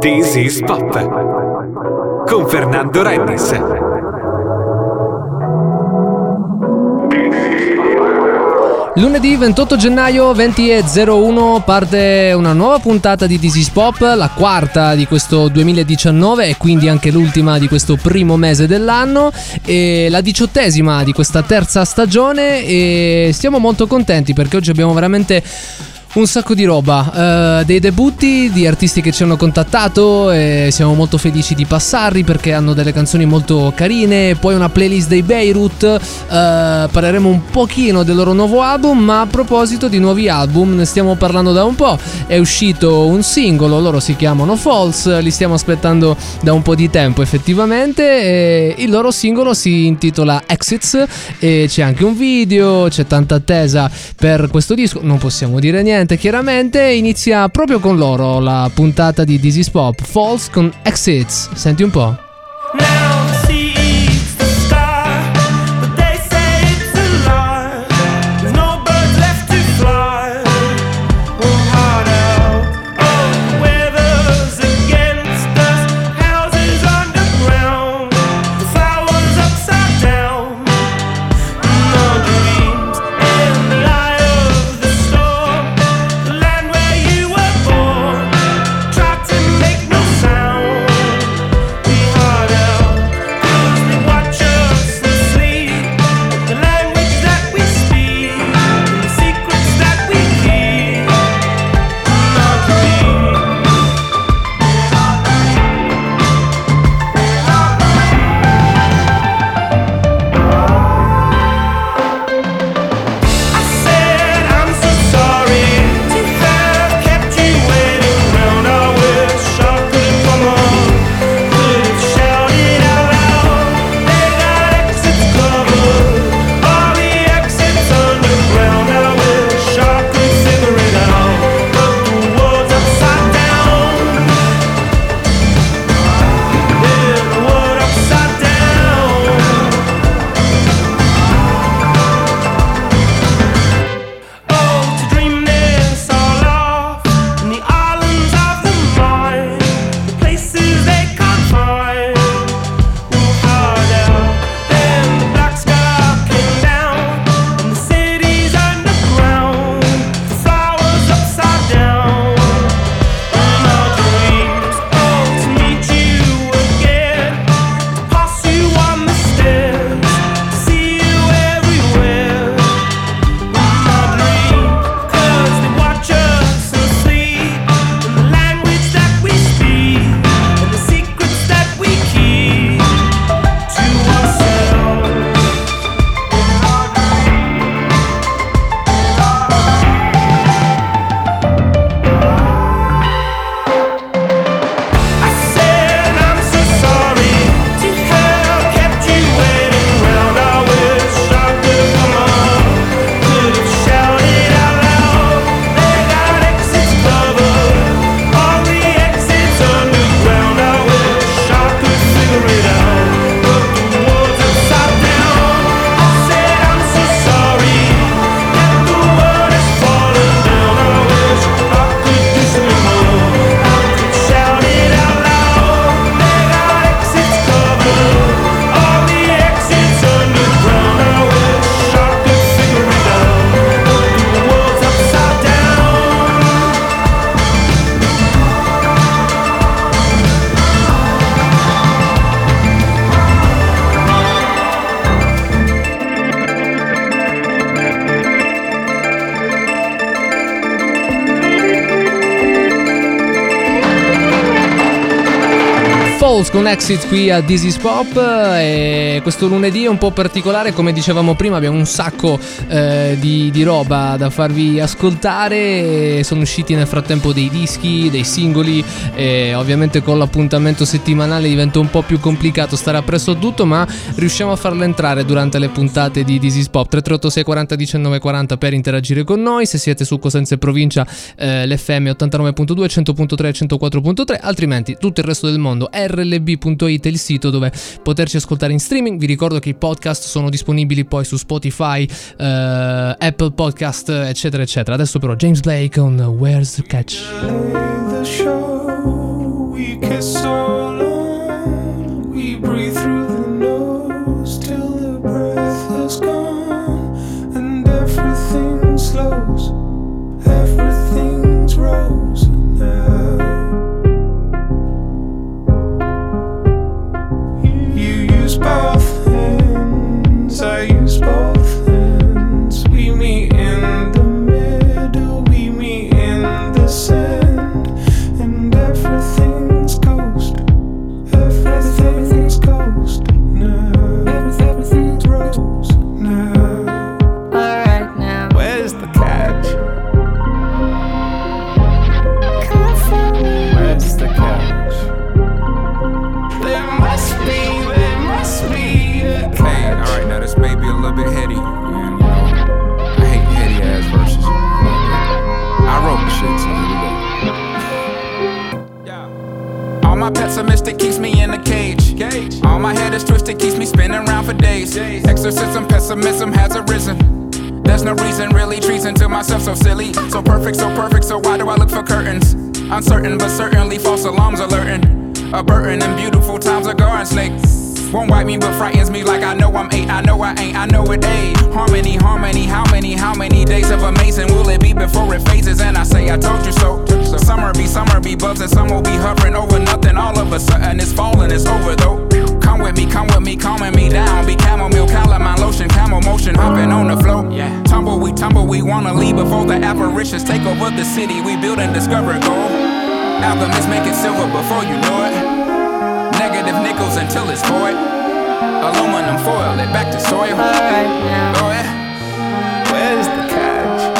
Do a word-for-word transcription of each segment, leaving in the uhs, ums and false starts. This is Pop con Fernando Rennis. Lunedì ventotto gennaio venti e zero uno parte una nuova puntata di This is Pop, la quarta di questo duemiladiciannove e quindi anche l'ultima di questo primo mese dell'anno e la diciottesima di questa terza stagione, e siamo molto contenti perché oggi abbiamo veramente un sacco di roba, eh, dei debutti di artisti che ci hanno contattato e siamo molto felici di passarli perché hanno delle canzoni molto carine, poi una playlist dei Beirut, eh, parleremo un pochino del loro nuovo album, ma a proposito di nuovi album ne stiamo parlando da un po', è uscito un singolo, loro si chiamano False, li stiamo aspettando da un po' di tempo effettivamente e il loro singolo si intitola Exits e c'è anche un video, c'è tanta attesa per questo disco, non possiamo dire niente. Chiaramente inizia proprio con loro la puntata di This is Pop, False con Exits, senti un po'. Con Exit qui a This is Pop, e questo lunedì è un po' particolare, come dicevamo prima abbiamo un sacco eh, di, di roba da farvi ascoltare, sono usciti nel frattempo dei dischi, dei singoli e ovviamente con l'appuntamento settimanale diventa un po' più complicato stare appresso a tutto, ma riusciamo a farlo entrare durante le puntate di This is Pop. Tre tre otto sei quaranta diciannove quaranta per interagire con noi se siete su Cosenza e Provincia, eh, l'F M ottantanove virgola due, cento virgola tre, centoquattro virgola tre, altrimenti tutto il resto del mondo R L B B.it è il sito dove poterci ascoltare in streaming. Vi ricordo che i podcast sono disponibili poi su Spotify, eh, Apple Podcast, eccetera eccetera. Adesso però James Blake con Where's the Catch. my pessimistic keeps me in a cage. cage. All my head is twisted, keeps me spinning around for days. days. Exorcism, pessimism has arisen. There's no reason, really treason to myself, so silly. So perfect, so perfect, so why do I look for curtains? Uncertain, but certainly false alarms alerting. A burden and beautiful times are garden snakes. Won't wipe me but frightens me like I know I'm eight. I know I ain't, I know it ain't. Harmony, harmony, how many, how many days of amazing will it be before it phases? And I say I told you so. Summer be, summer be buzzing, and some will be hovering over nothing. All of a sudden it's falling, it's over though. Come with me, come with me, calming me down. Be chamomile, calamine lotion, camel motion, hopping on the float. Yeah. Tumble, we tumble, we wanna leave before the apparitions take over the city. We build and discover gold. Alchemists make it silver before you know it. Nickels until it's void. Aluminum foil it back to soil. All right now. Oh yeah. Where's the catch?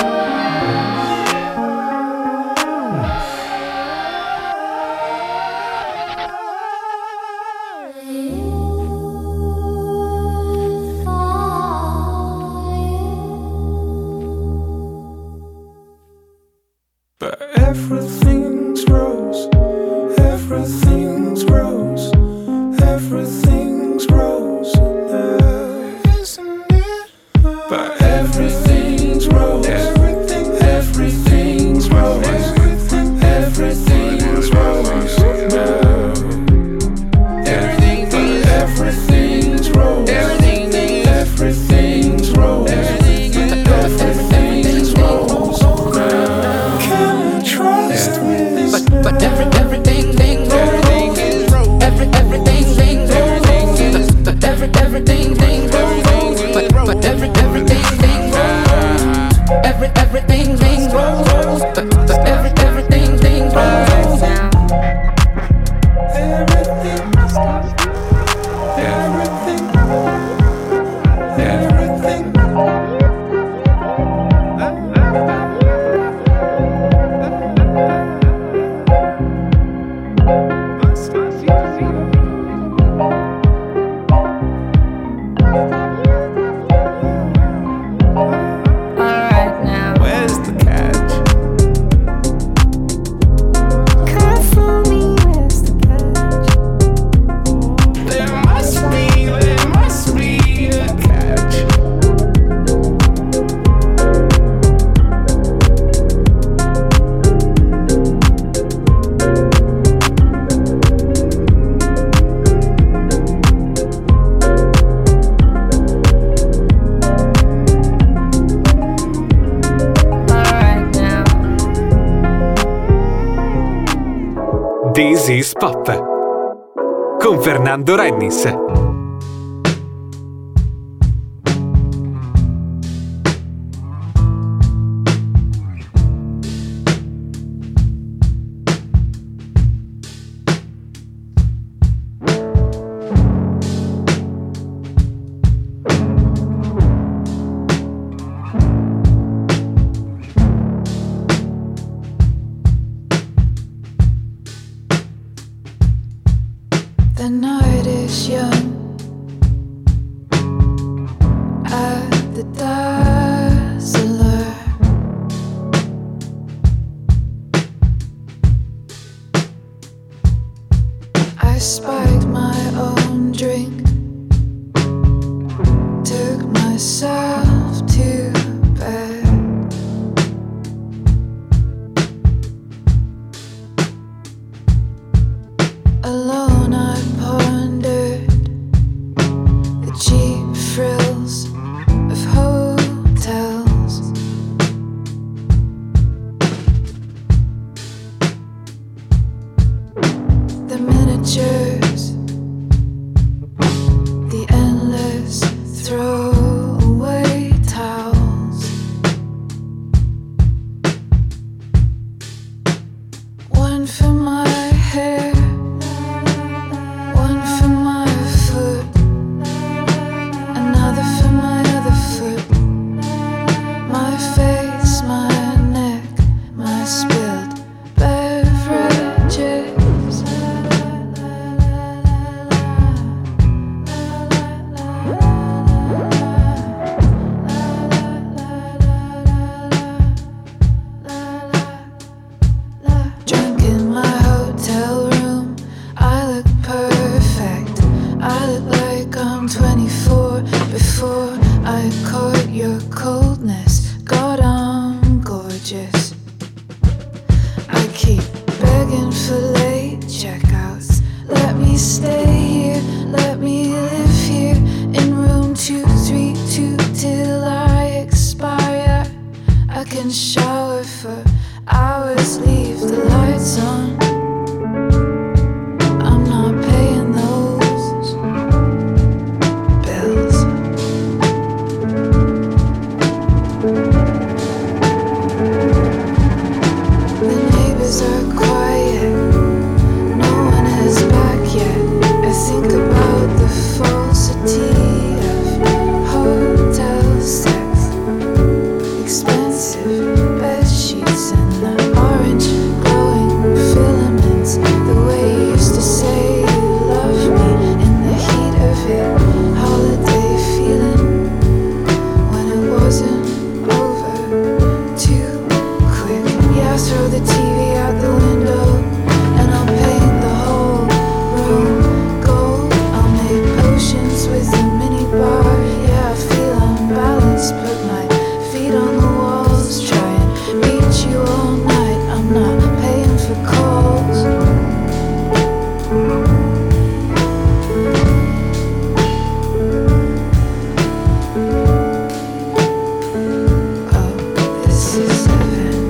But everything's rose. Everything's rose. Everything's rose now, isn't it? But everything's rose. Everything, everything's rose. Everything, everything's rose now. Everything, but everything's rose. Everything, everything's rose. Everything's rose now. Can I trust this? But, but every, everything, thing, everything is rose. Every, everything. Everything, thing, everything, but, but every, everything, thing, every, everything, thing, rolls, but, but every, everything, thing, rolls down. Everything, everything, everything, This is Pop con Fernando Rennis. Spilled beverages. me stay here, let me live here in room two thirty-two till I expire. I can shower for hours, leave the lights on. I'm not paying those bills. The neighbors are quiet, no one is back yet. I think about the falsity of hotel sex, expensive bed sheets and the orange glowing filaments. The way you used to say you love me in the heat of it, holiday feeling when it wasn't over too quick. Yeah, I throw the T V out the window and I'll paint the whole room gold. I'll make potions with a mini bar. Yeah, I feel unbalanced, put my feet on the walls, try and reach you all night. I'm not paying for calls. Oh, this is heaven.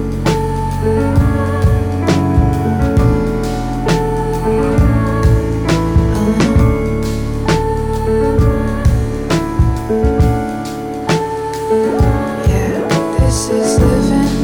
Yeah, this is living.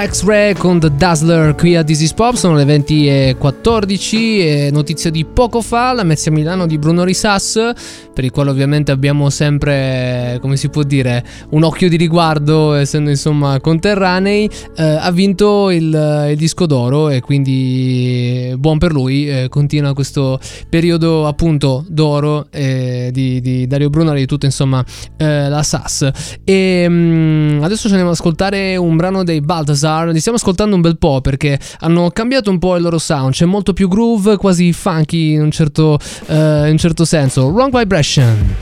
X-Ray con The Dazzler qui a This is Pop. Sono le venti e quattordici e notizia di poco fa, la Mezza Milano di Bruno Risas, per il quale ovviamente abbiamo sempre, come si può dire, un occhio di riguardo, essendo insomma conterranei. eh, ha vinto il, il disco d'oro e quindi buon per lui, eh, continua questo periodo appunto d'oro eh, di, di Dario Bruno e di tutta insomma eh, la Sas. E mh, adesso ci andiamo ad ascoltare un brano dei Balthazar. Li stiamo ascoltando un bel po' perché hanno cambiato un po' il loro sound, c'è molto più groove, quasi funky in un certo, uh, in un certo senso. Wrong Vibration.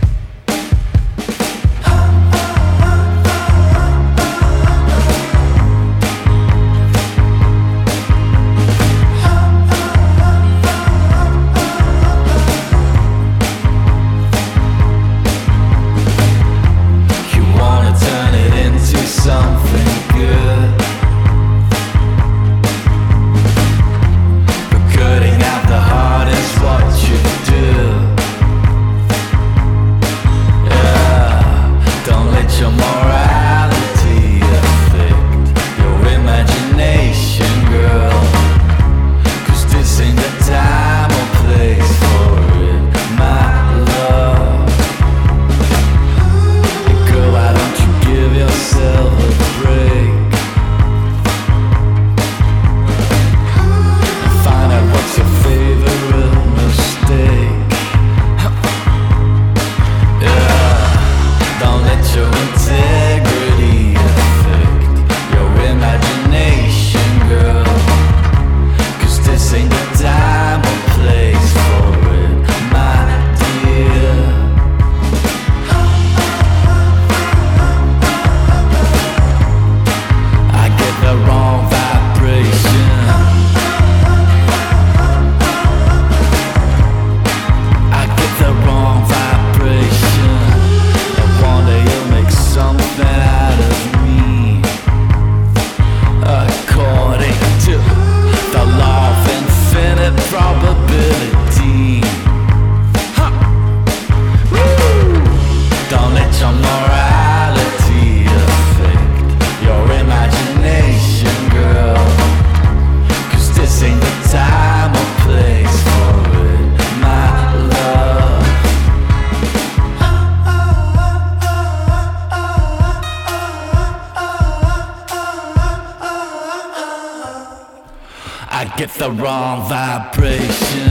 The wrong vibration.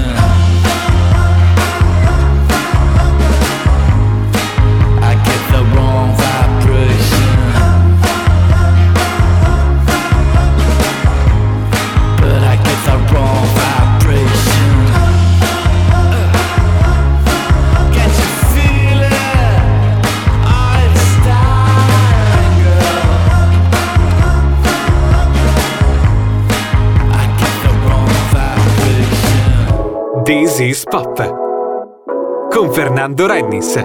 Can you feel it? Oh, it's dying, girl. This is Pop con Fernando Rennis.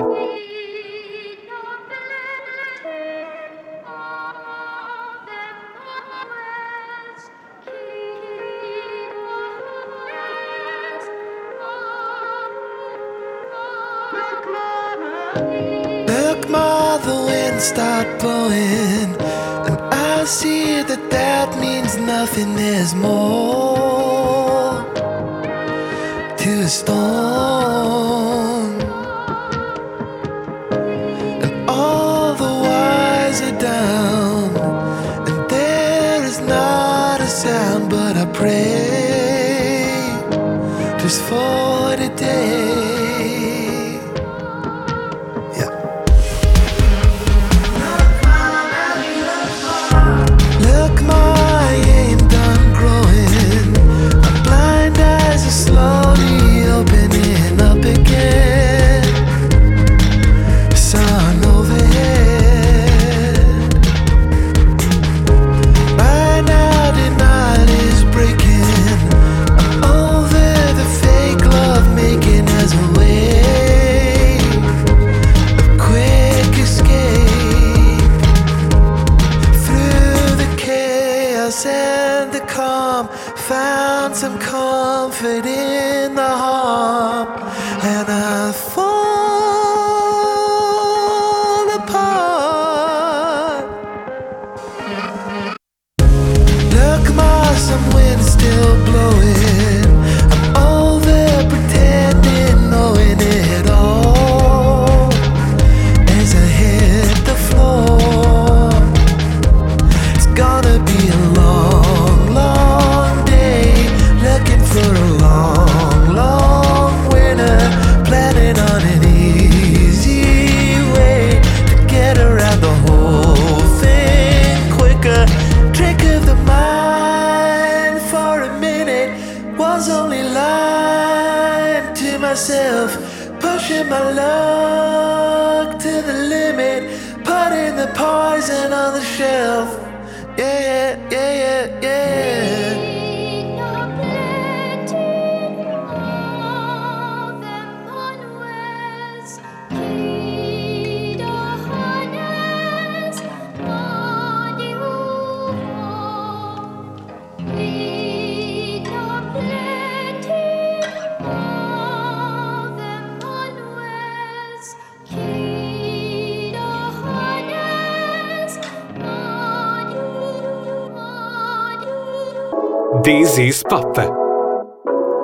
This is Pop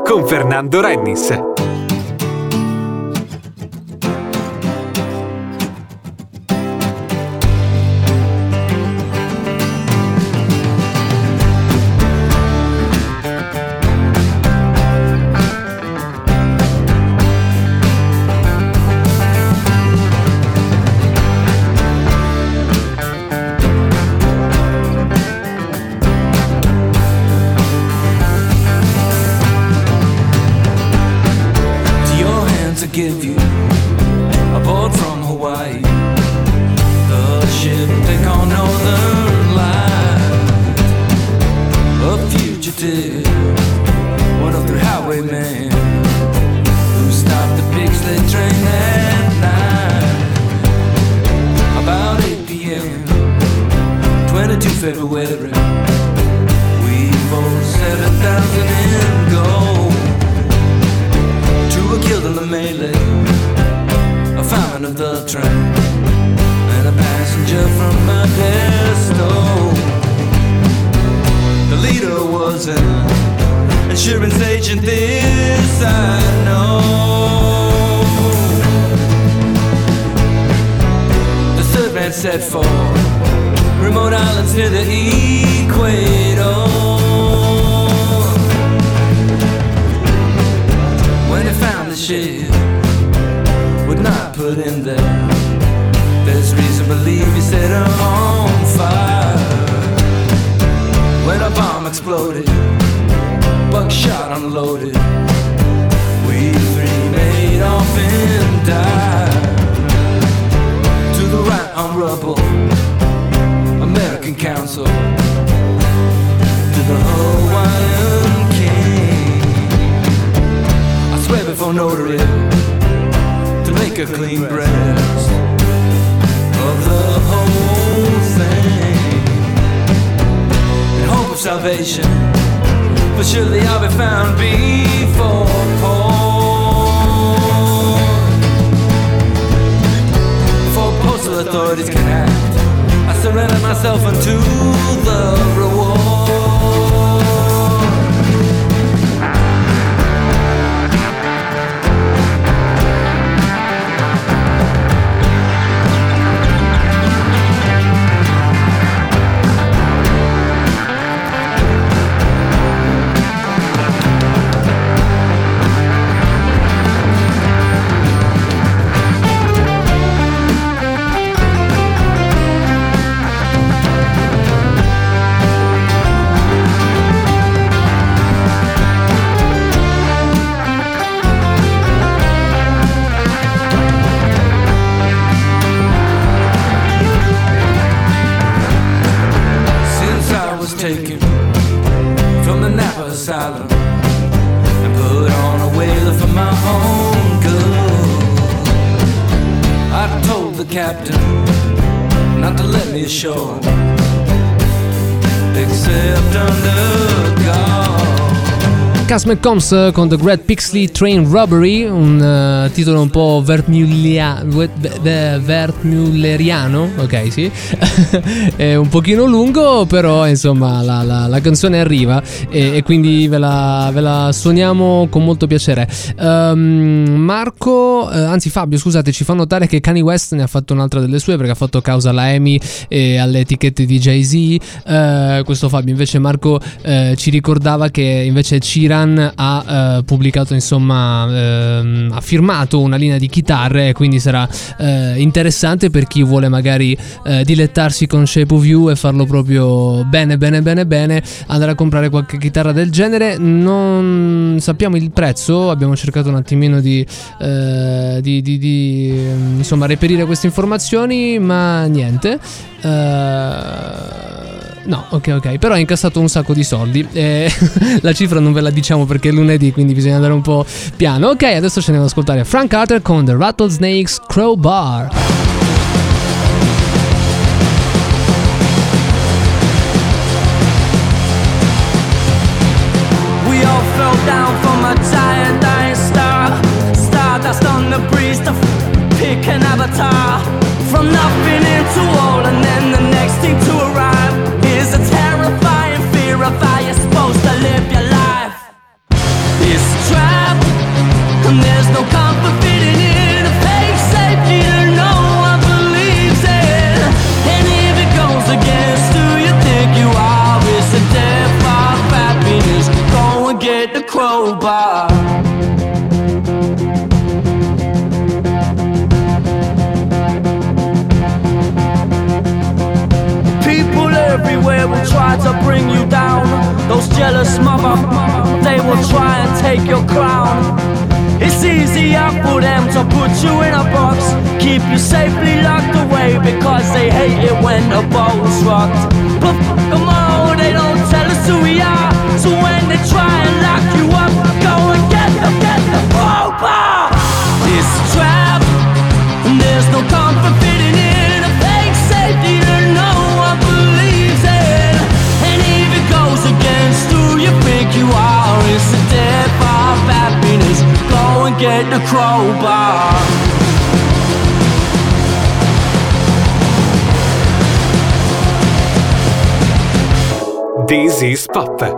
con Fernando Rennis. I for notary to make a clean breast of the whole thing in hope of salvation. But surely I'll be found before Paul. Before postal authorities can act, I surrender myself unto the reward. Cass McCombs con The Great Pixley Train Robbery, un uh, titolo un po' vertmulleriano, ok sì, è un pochino lungo, però insomma la, la, la canzone arriva e, e quindi ve la, ve la suoniamo con molto piacere. Um, Marco, eh, anzi Fabio scusate, ci fa notare che Kanye West ne ha fatto un'altra delle sue perché ha fatto causa alla E M I e alle etichette di Jay-Z, eh, questo Fabio, invece Marco eh, ci ricordava che invece Cira ha eh, pubblicato insomma eh, ha firmato una linea di chitarre, quindi sarà eh, interessante per chi vuole magari eh, dilettarsi con Shape of You e farlo proprio bene bene bene bene, andare a comprare qualche chitarra del genere. Non sappiamo il prezzo, abbiamo cercato un attimino di, eh, di, di, di insomma reperire queste informazioni, ma niente, eh, no, ok, ok, però ha incassato un sacco di soldi. Eh, la cifra non ve la diciamo perché è lunedì, quindi bisogna andare un po' piano. Ok, adesso ce ne andiamo ad ascoltare Frank Carter con The Rattlesnakes Crowbar. This is Pop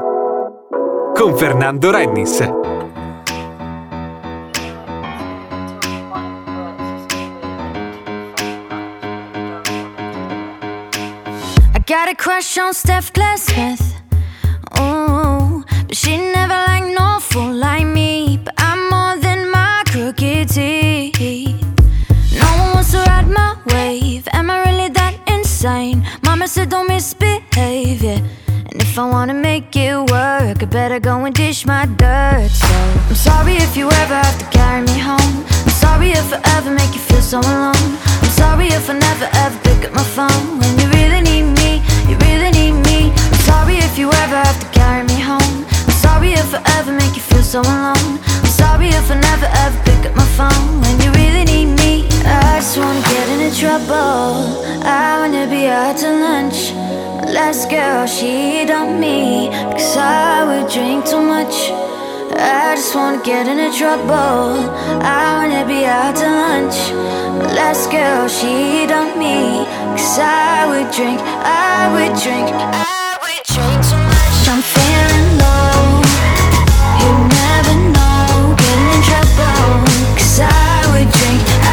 con Fernando Rennis. I got a crush on Steph Glassmith. Oh, but she never liked no fool like me. But I'm more than my crooked teeth. No one wants to ride my wave. Am I really that insane? Mama said don't misbehave, yeah. And if I wanna make it work, I better go and dish my dirt. So I'm sorry if you ever have to carry me home. I'm sorry if I ever make you feel so alone. I'm sorry if I never ever pick up my phone. When you really need me, you really need me. I'm sorry if you ever have to carry me home. I'm sorry if forever make you feel so alone. I'm sorry if I never ever pick up my phone when you really need me. I just wanna get into trouble, I wanna be out to lunch. My last girl, she dumped me, cause I would drink too much. I just wanna get into trouble, I wanna be out to lunch. My last girl, she dumped me, cause I would drink, I would drink, I would drink too much. I'm feeling low, you never know, getting in trouble, cause I would drink, I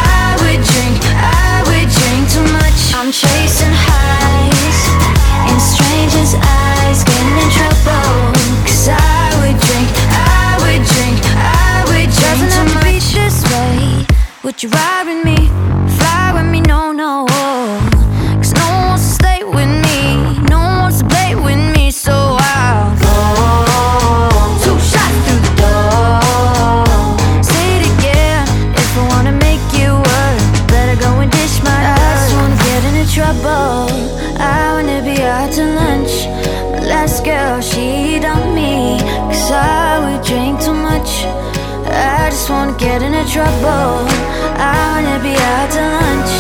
would drink, I would drink too much. I'm chasing highs, in strangers' eyes, getting in trouble, cause I would drink, I I would drink, I would drink too much. Doesn't have to be this way. Would you ride with me? Fly with me? No, no. Cause no one wants to stay with me, no one wants to play with me. So I'll go two shots through the door. Say it again, if I wanna make you work, better go and dish my dirt. I just wanna get into trouble, I wanna be out to lunch. My last girl, she dumped me, cause I drink too much. I just wanna get into trouble, I wanna be out to lunch.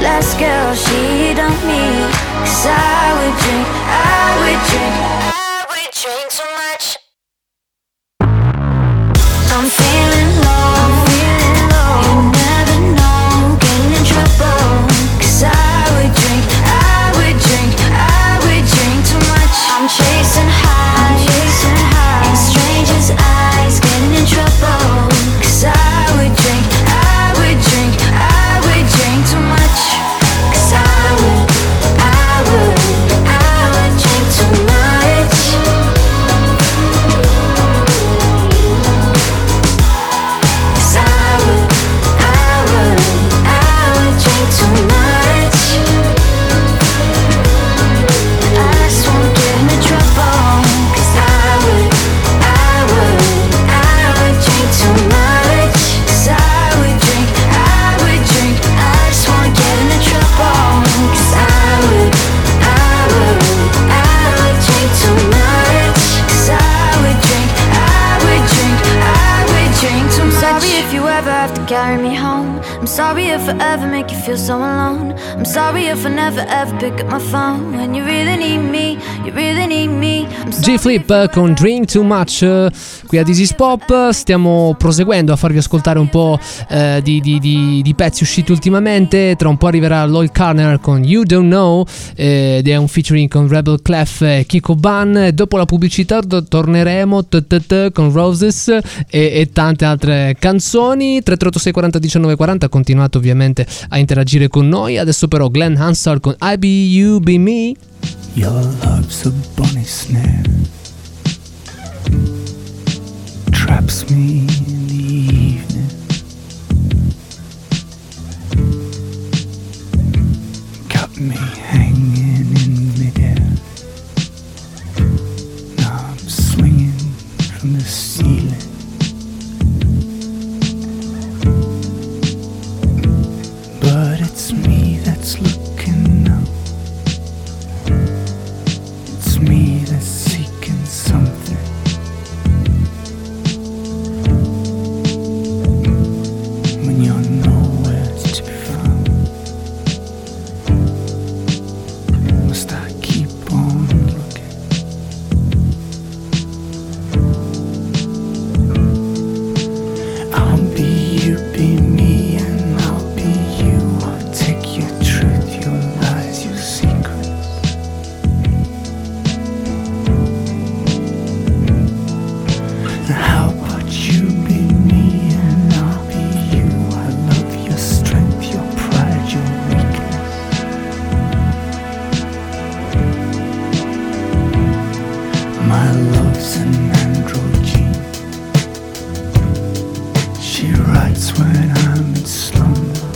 My last girl, she dumped me, cause I would drink, I would drink, I would drink too much. I'm feeling low, I'm feeling low, you never know, getting in trouble, cause I would drink, I would drink, I would drink too much. I'm chasing high, I'm chasing high, strangers' eyes, getting in trouble, cause I would drink, I would drink, I would drink too much. Cause I would, I would, I would drink too much. Cause I would, I would, I would drink too much. I just wanna get into trouble, cause I would, too much. Cause I would drink, I would drink, I just wanna get into trouble, cause I would, I would, I would drink too much. Cause I would drink, I would drink, I would drink too much. I'm sorry if you ever have to carry me home, I'm sorry if I ever make you feel so alone. I'm sorry if I never ever pick up my phone when you really need me, you really need me. G Flip con Drink Too Much qui a This is Pop. Stiamo proseguendo a farvi ascoltare un po' eh, di, di, di, di pezzi usciti ultimamente. Tra un po' arriverà Loyle Carner con You Don't Know eh, ed è un featuring con Rebel Clef e Kiko Bun. Dopo la pubblicità do- torneremo t- t- t- con Roses e, e tante altre canzoni. Tre tre otto sei quaranta diciannove quaranta, continuate ovviamente a interagire con noi. Adesso però Glenn Hansard con I Be You Be Me. Your love's a bonnie snare, traps me in the evening, cut me hanging in midair. Now I'm swinging from the ceiling, but it's me that's looking now. It's me that's seeking something. When you're nowhere to be found, must I keep on looking? I'll be you, be me, and I'll be you. I'll take your truth, your lies, your secrets. How about you be me and I'll be you? I love your strength, your pride, your weakness. My love's an androgyne, she writes when I'm in slumber.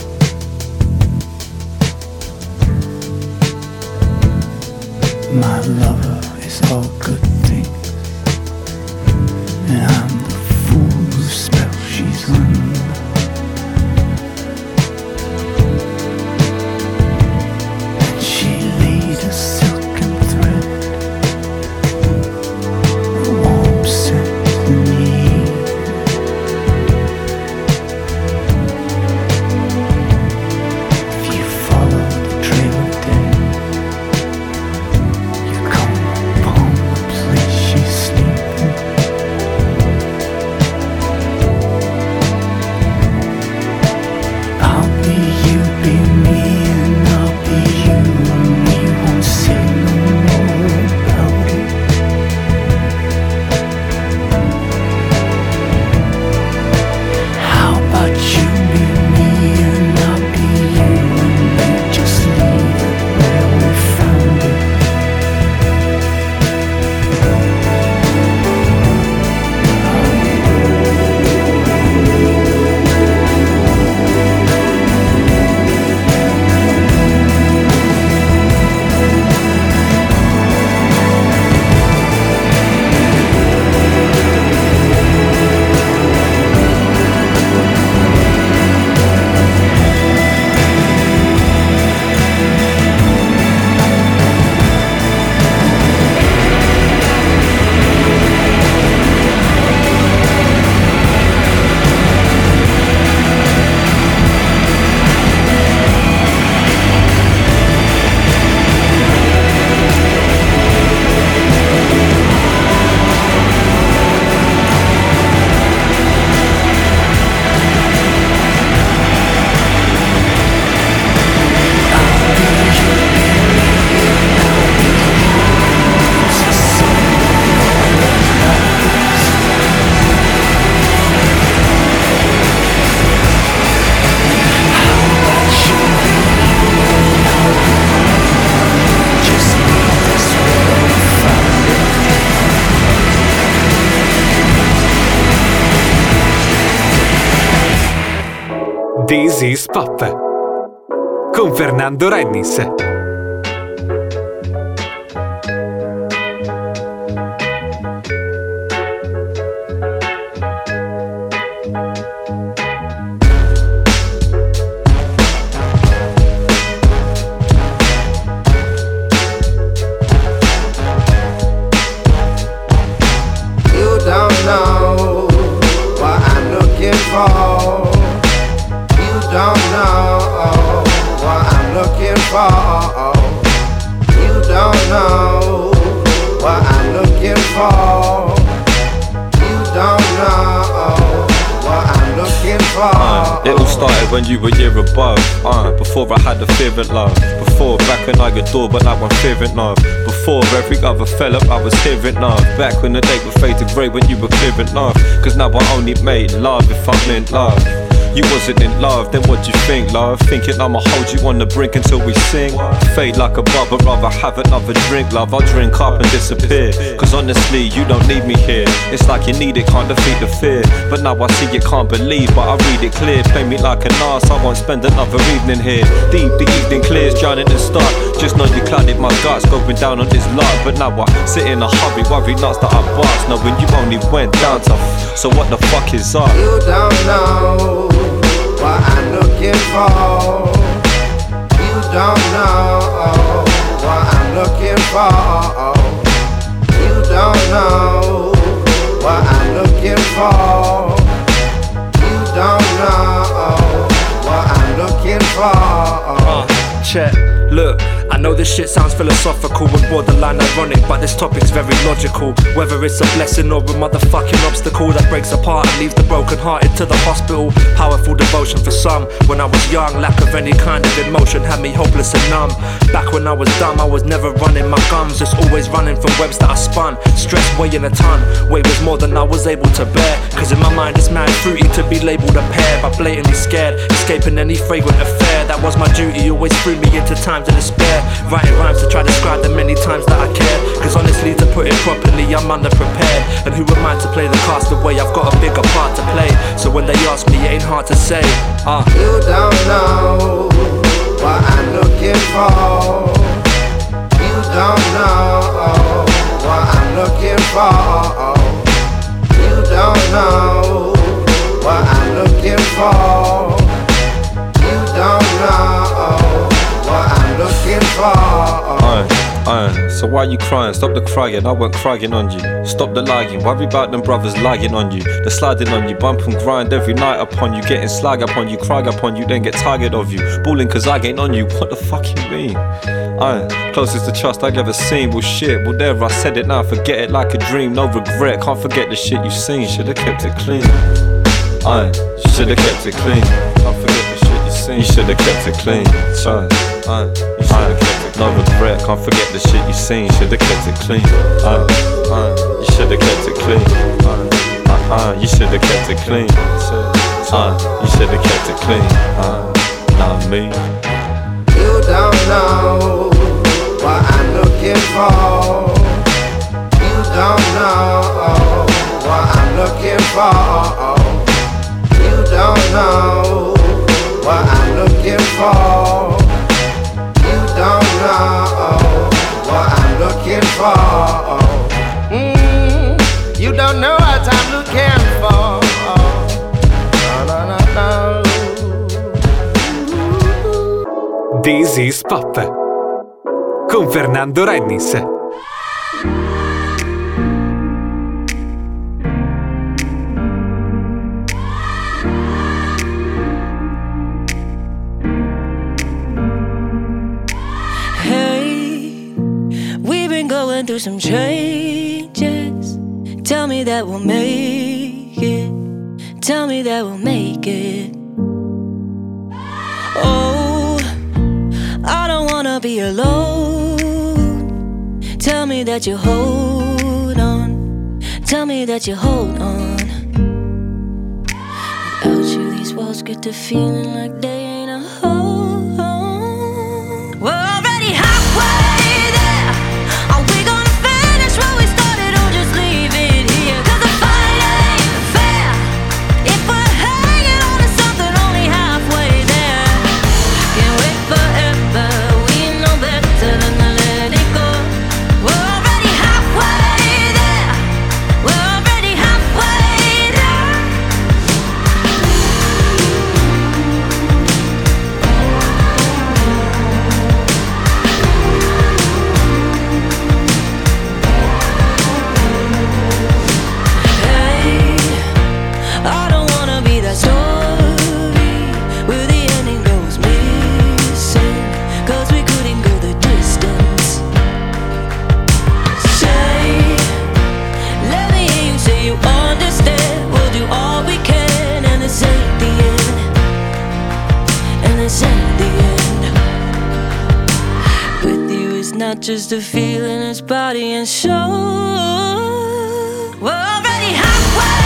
My lover is all good things, and I'm the fool whose spell she's under. And she laid a silken thread, a warm scent This is Pop con Fernando Rennis. When you were a year above, uh, before I had a fear of love. Before, back when I adored, but now I'm fearing love. Before, every other fella I was hearing love. Back when the day would fade to grey when you were clearing love. Cause now I only made love if I'm in love. You wasn't in love, then what you think, love? Thinking I'ma hold you on the brink until we sing. Fade like a bubble, rather have another drink, love. I'll drink up and disappear. Cause honestly, you don't need me here. It's like you need it, can't defeat the fear. But now I see you can't believe, but I read it clear. Play me like an arse, I won't spend another evening here. Deep, the evening clears, drowning in start. Just know you clouded my guts, going down on this love. But now I sit in a hurry, worry nuts that I bust. Knowing you only went down tough, so what the fuck is up? You don't know what I'm looking for. You don't know what I'm looking for. You don't know what I'm looking for. You don't know what I'm looking for. Uh, check, look. I know this shit sounds philosophical and borderline ironic, but this topic's very logical. Whether it's a blessing or a motherfucking obstacle that breaks apart and leaves the broken-hearted to the hospital. Powerful devotion for some. When I was young, lack of any kind of emotion had me hopeless and numb. Back when I was dumb, I was never running my gums, just always running from webs that I spun. Stress weighing a ton, weight was more than I was able to bear. Cause in my mind it's mad fruity to be labelled a pair, but blatantly scared, escaping any fragrant affair. That was my duty, always threw me into times of despair. Writing rhymes to try to describe the many times that I cared. Cause honestly, to put it properly, I'm underprepared. And who am I to play the castaway? I've got a bigger part to play. So when they ask me, it ain't hard to say. uh. You don't know what I'm looking for. You don't know what I'm looking for. You don't know what I'm looking for. You don't know what I'm looking for. uh. Uh, so why you crying? Stop the crying, I weren't crying on you. Stop the lying, worry about them brothers lying on you. They're sliding on you, bump and grind every night upon you. Getting slag upon you, cry upon you, then get tired of you. Balling cause I ain't on you, what the fuck you mean? Uh, closest to trust I've ever seen. Well shit, well there I said it, now forget it like a dream. No regret, can't forget the shit you seen. Should've kept it clean. Uh, should've kept it clean. Can't forget the shit you seen. You should've kept it clean. Try it. Uh, you should've kept it clean. No regret, can't forget the shit you seen. Should've kept it clean. Uh, uh, you should've kept it clean. Uh, uh, uh you should've kept it clean. Uh, you should've kept it clean. Uh, not me. You don't know what I'm looking for. You don't know what I'm looking for. You don't know what I'm looking for. Don't know what I'm looking for. Mm, you don't know what I'm looking for. No, no, no, no. This is Pop con Fernando Rennis. Through some changes, tell me that we'll make it, tell me that we'll make it. Oh, I don't wanna be alone, tell me that you hold on, tell me that you hold on. Without you these walls get to feeling like they ain't a home. We're already halfway. If we're hanging on to something only halfway, It's not just a feeling, it's body and soul. We're already halfway.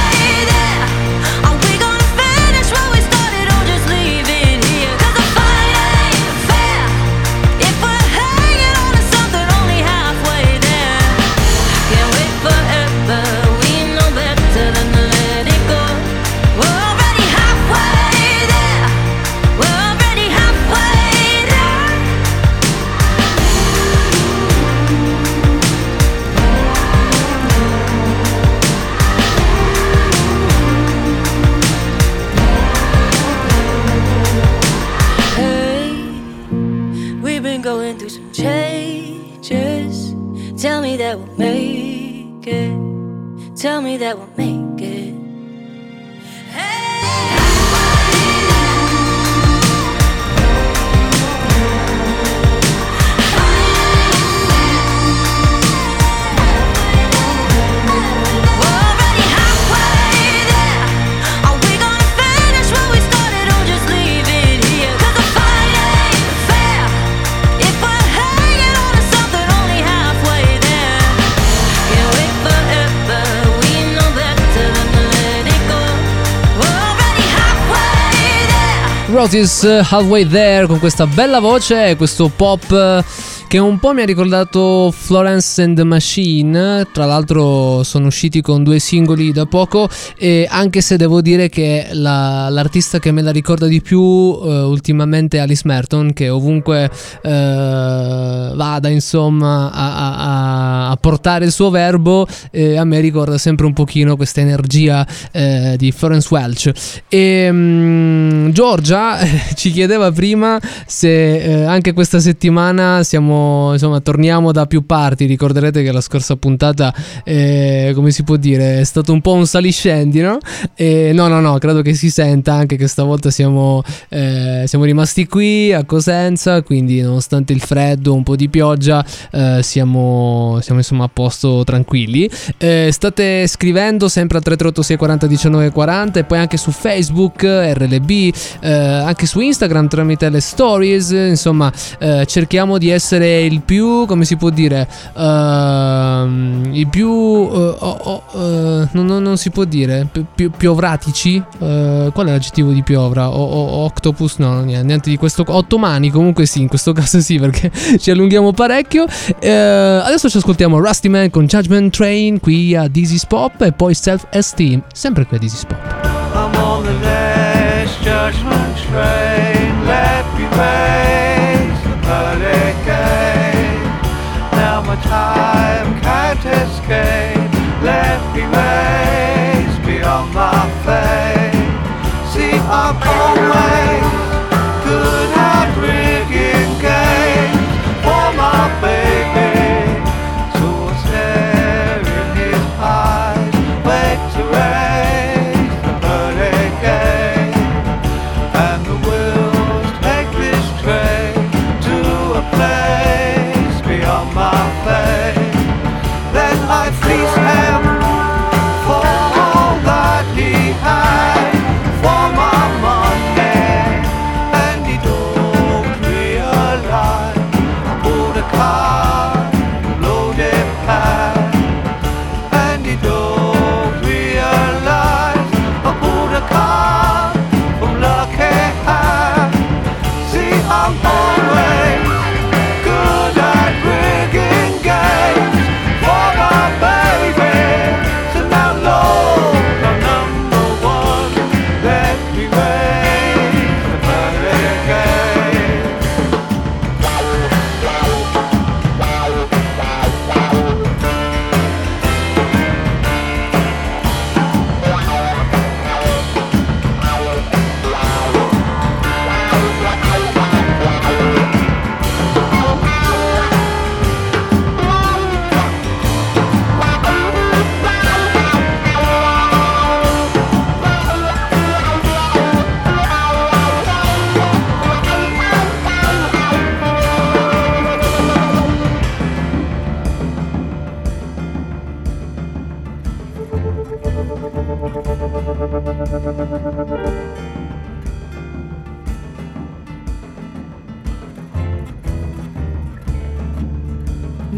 Tell me that we'll make it. Tell me that we'll make it. Rotis, Halfway There, con questa bella voce, questo pop che un po' mi ha ricordato Florence and the Machine. Tra l'altro sono usciti con due singoli da poco, e anche se devo dire che la, l'artista che me la ricorda di più eh, ultimamente è Alice Merton, che ovunque eh, vada insomma a, a, a portare il suo verbo, eh, a me ricorda sempre un pochino questa energia eh, di Florence Welch. E mh, Giorgia ci chiedeva prima se eh, anche questa settimana siamo insomma torniamo da più parti. Ricorderete che la scorsa puntata eh, come si può dire, è stato un po' un saliscendi, no? E no no no credo che si senta anche che stavolta siamo eh, siamo rimasti qui a Cosenza, quindi nonostante il freddo, un po' di pioggia, eh, siamo siamo insomma a posto, tranquilli. Eh, state scrivendo sempre al tre tre otto sei quaranta diciannove quaranta, e poi anche su Facebook erre elle bi, eh, anche su Instagram tramite le stories, insomma eh, cerchiamo di essere il più, come si può dire, uh, il più uh, oh, oh, uh, non, non, non si può dire pi, pi, piovratici. Uh, qual è l'aggettivo di piovra? O, o, octopus? No, niente, niente di questo. Ottomani, comunque sì, in questo caso sì, perché ci allunghiamo parecchio. Uh, adesso ci ascoltiamo Rusty Man con Judgment Train qui a This is Pop, e poi Self Esteem sempre qui a This is Pop. I'm on the next judgment train, let me face the hurricane. Now my time can't escape. Let me race beyond my fate. See, I'm always good at rigging games for my baby to stare in his eyes, wait to raise the hurricane. And the wheels take this train place beyond my face. Then I please him for all that he had, for my money.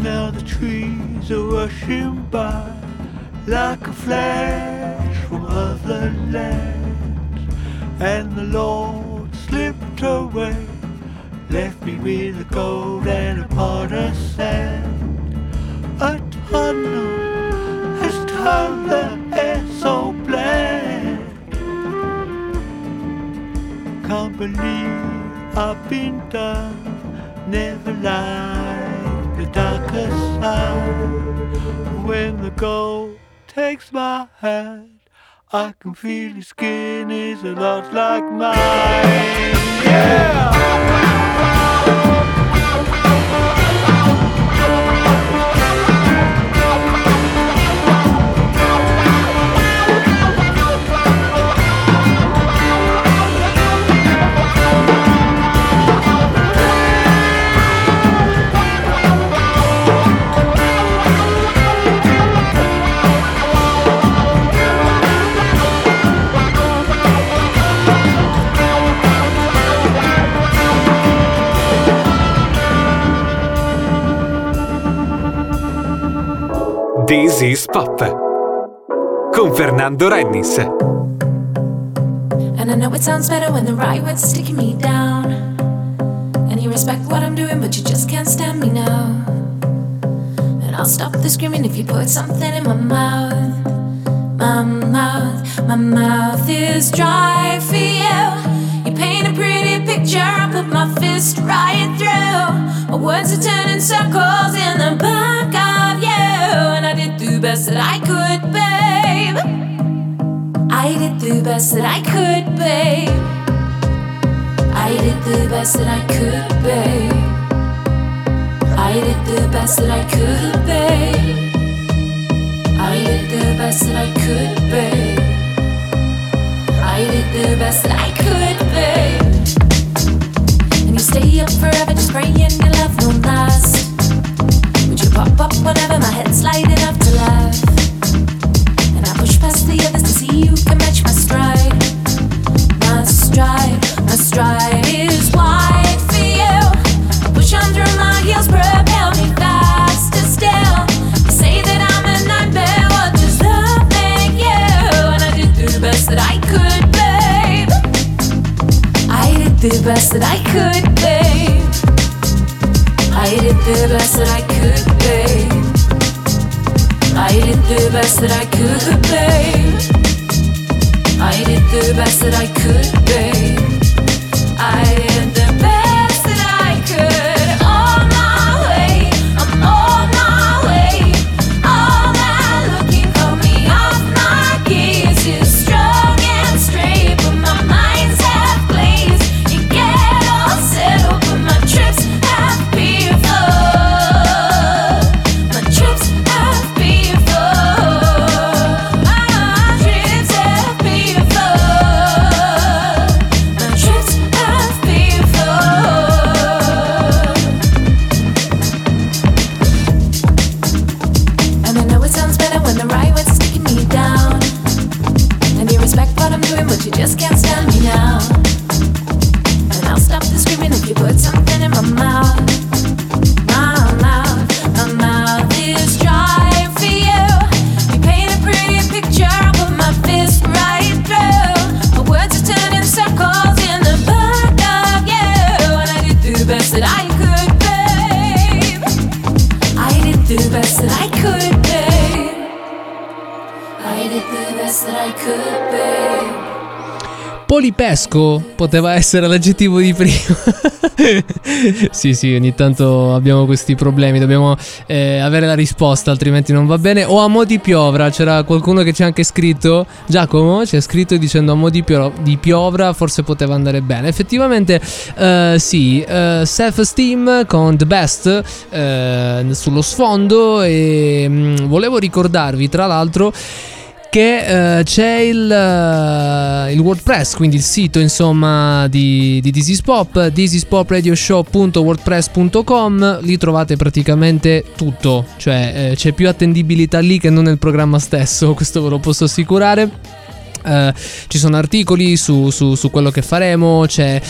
now the trees are rushing by like a flash from other lands. And the Lord slipped away, left me with a gold and a pot of sand. A tunnel has turned the air so bland. Can't believe I've been done, never liked the darker side. When the gold takes my hand, I can feel his skin is a lot like mine. Yeah! This is Pop con Fernando Rennis. And I know it sounds better when the right words are sticking me down, and you respect what I'm doing, but you just can't stand me now. And I'll stop the screaming if you put something in my mouth. My mouth, my mouth is dry for you. You paint a pretty picture, I put my fist right through. My words are turning circles in the back of you. I did the best that I could, babe. I did the best that I could, babe. I did the best that I could, babe. I did the best that I could, babe. I did the best that I could, babe. I did the best that I could, babe. And you stay up forever just praying your love won't last. Pop up whenever my head's light enough to laugh. And I push past the others to see who can match my stride. My stride, my stride is wide for you. I push on through my heels, propel me faster still. You say that I'm a nightmare, what does that make you? And I did the best that I could, babe. I did the best that I could, babe. I did the best that I could, babe. I did the best that I could, babe. I did the best that I could, babe. I am the best that I could. On my way, I'm on my way. All that looking for me off my gaze is strong and straight, but my mind's half glazed. You get all settled, but my trips have been. Polipesco poteva essere l'aggettivo di prima. Sì, sì, ogni tanto abbiamo questi problemi. Dobbiamo eh, avere la risposta, altrimenti non va bene. O a mo' di piovra, c'era qualcuno che ci ha anche scritto. Giacomo ci ha scritto dicendo a mo' di, pio- di piovra forse poteva andare bene. Effettivamente eh, sì, eh, self-esteem con The Best eh, sullo sfondo. E mh, volevo ricordarvi tra l'altro che uh, c'è il, uh, il WordPress, quindi il sito insomma di, di This is Pop, this is pop radio show punto wordpress punto com. Lì trovate praticamente tutto, cioè eh, c'è più attendibilità lì che non nel programma stesso, questo ve lo posso assicurare. Uh, ci sono articoli su, su, su quello che faremo, c'è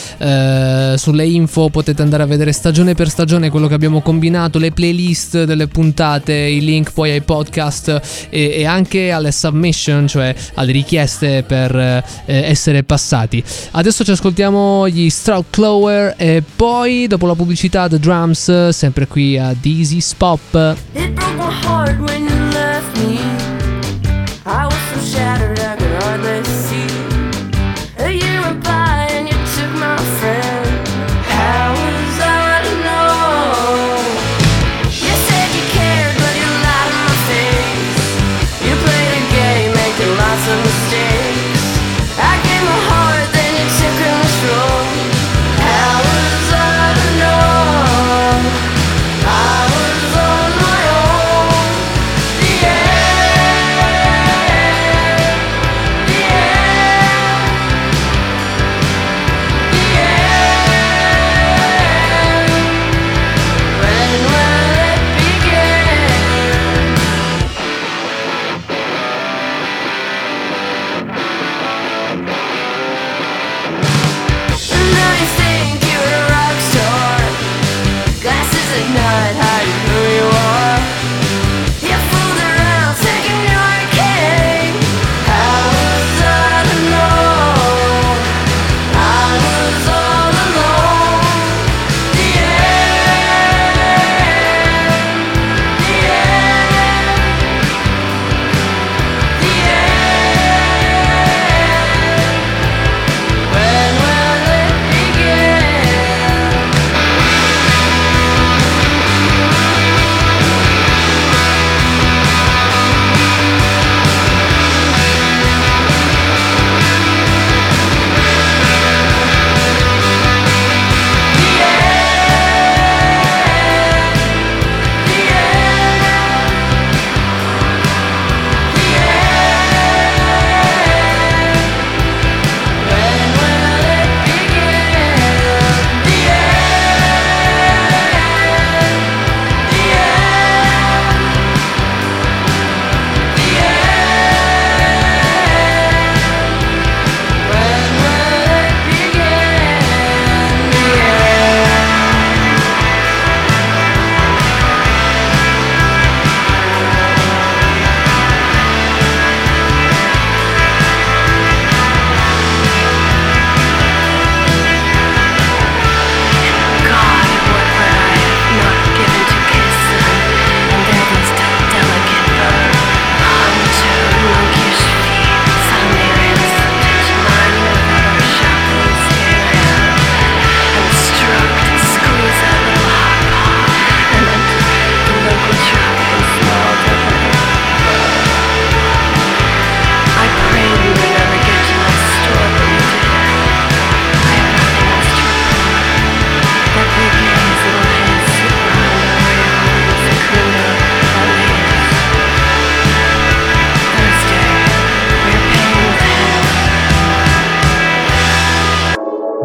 uh, sulle info, potete andare a vedere stagione per stagione quello che abbiamo combinato, le playlist delle puntate, i link poi ai podcast e, e anche alle submission, cioè alle richieste per uh, essere passati. Adesso ci ascoltiamo gli Stroudclower e poi dopo la pubblicità The Drums, sempre qui a This is Pop. It broke my heart when you left me. I was so shattered I could hardly see. A year went by and you took my friend. How was I to know? You said you cared but you lied in my face. You played a game making lots of mistakes. I gave my heart then you took it and strode. How was I to know? I was on my own. Yeah.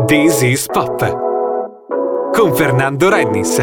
This is Pop con Fernando Rennis.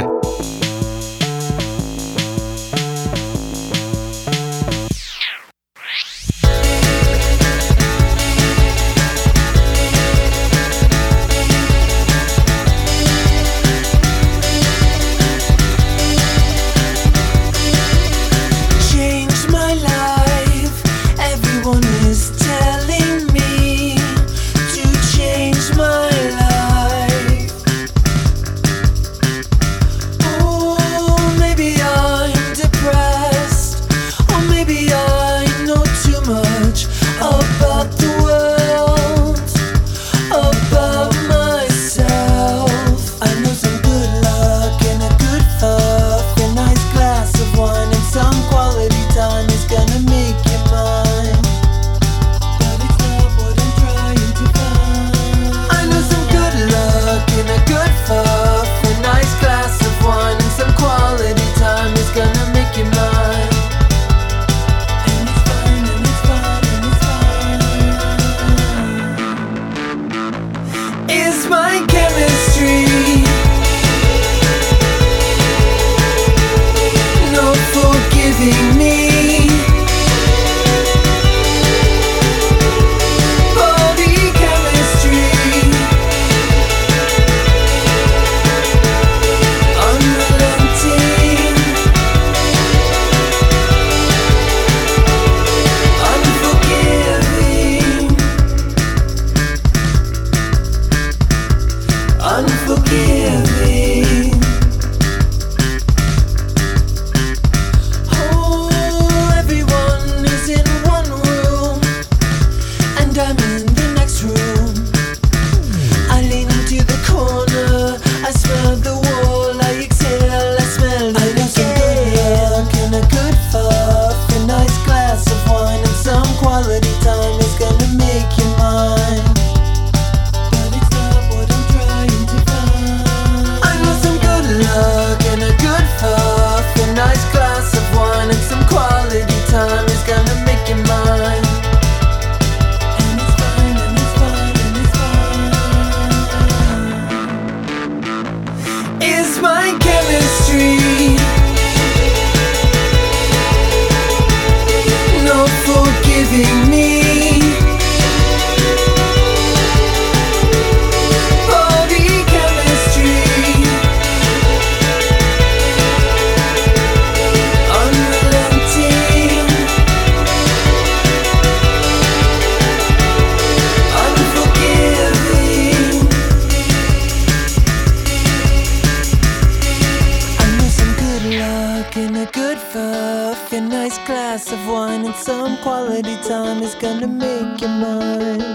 Making a good fuff, a nice glass of wine, and some quality time is gonna make you mine.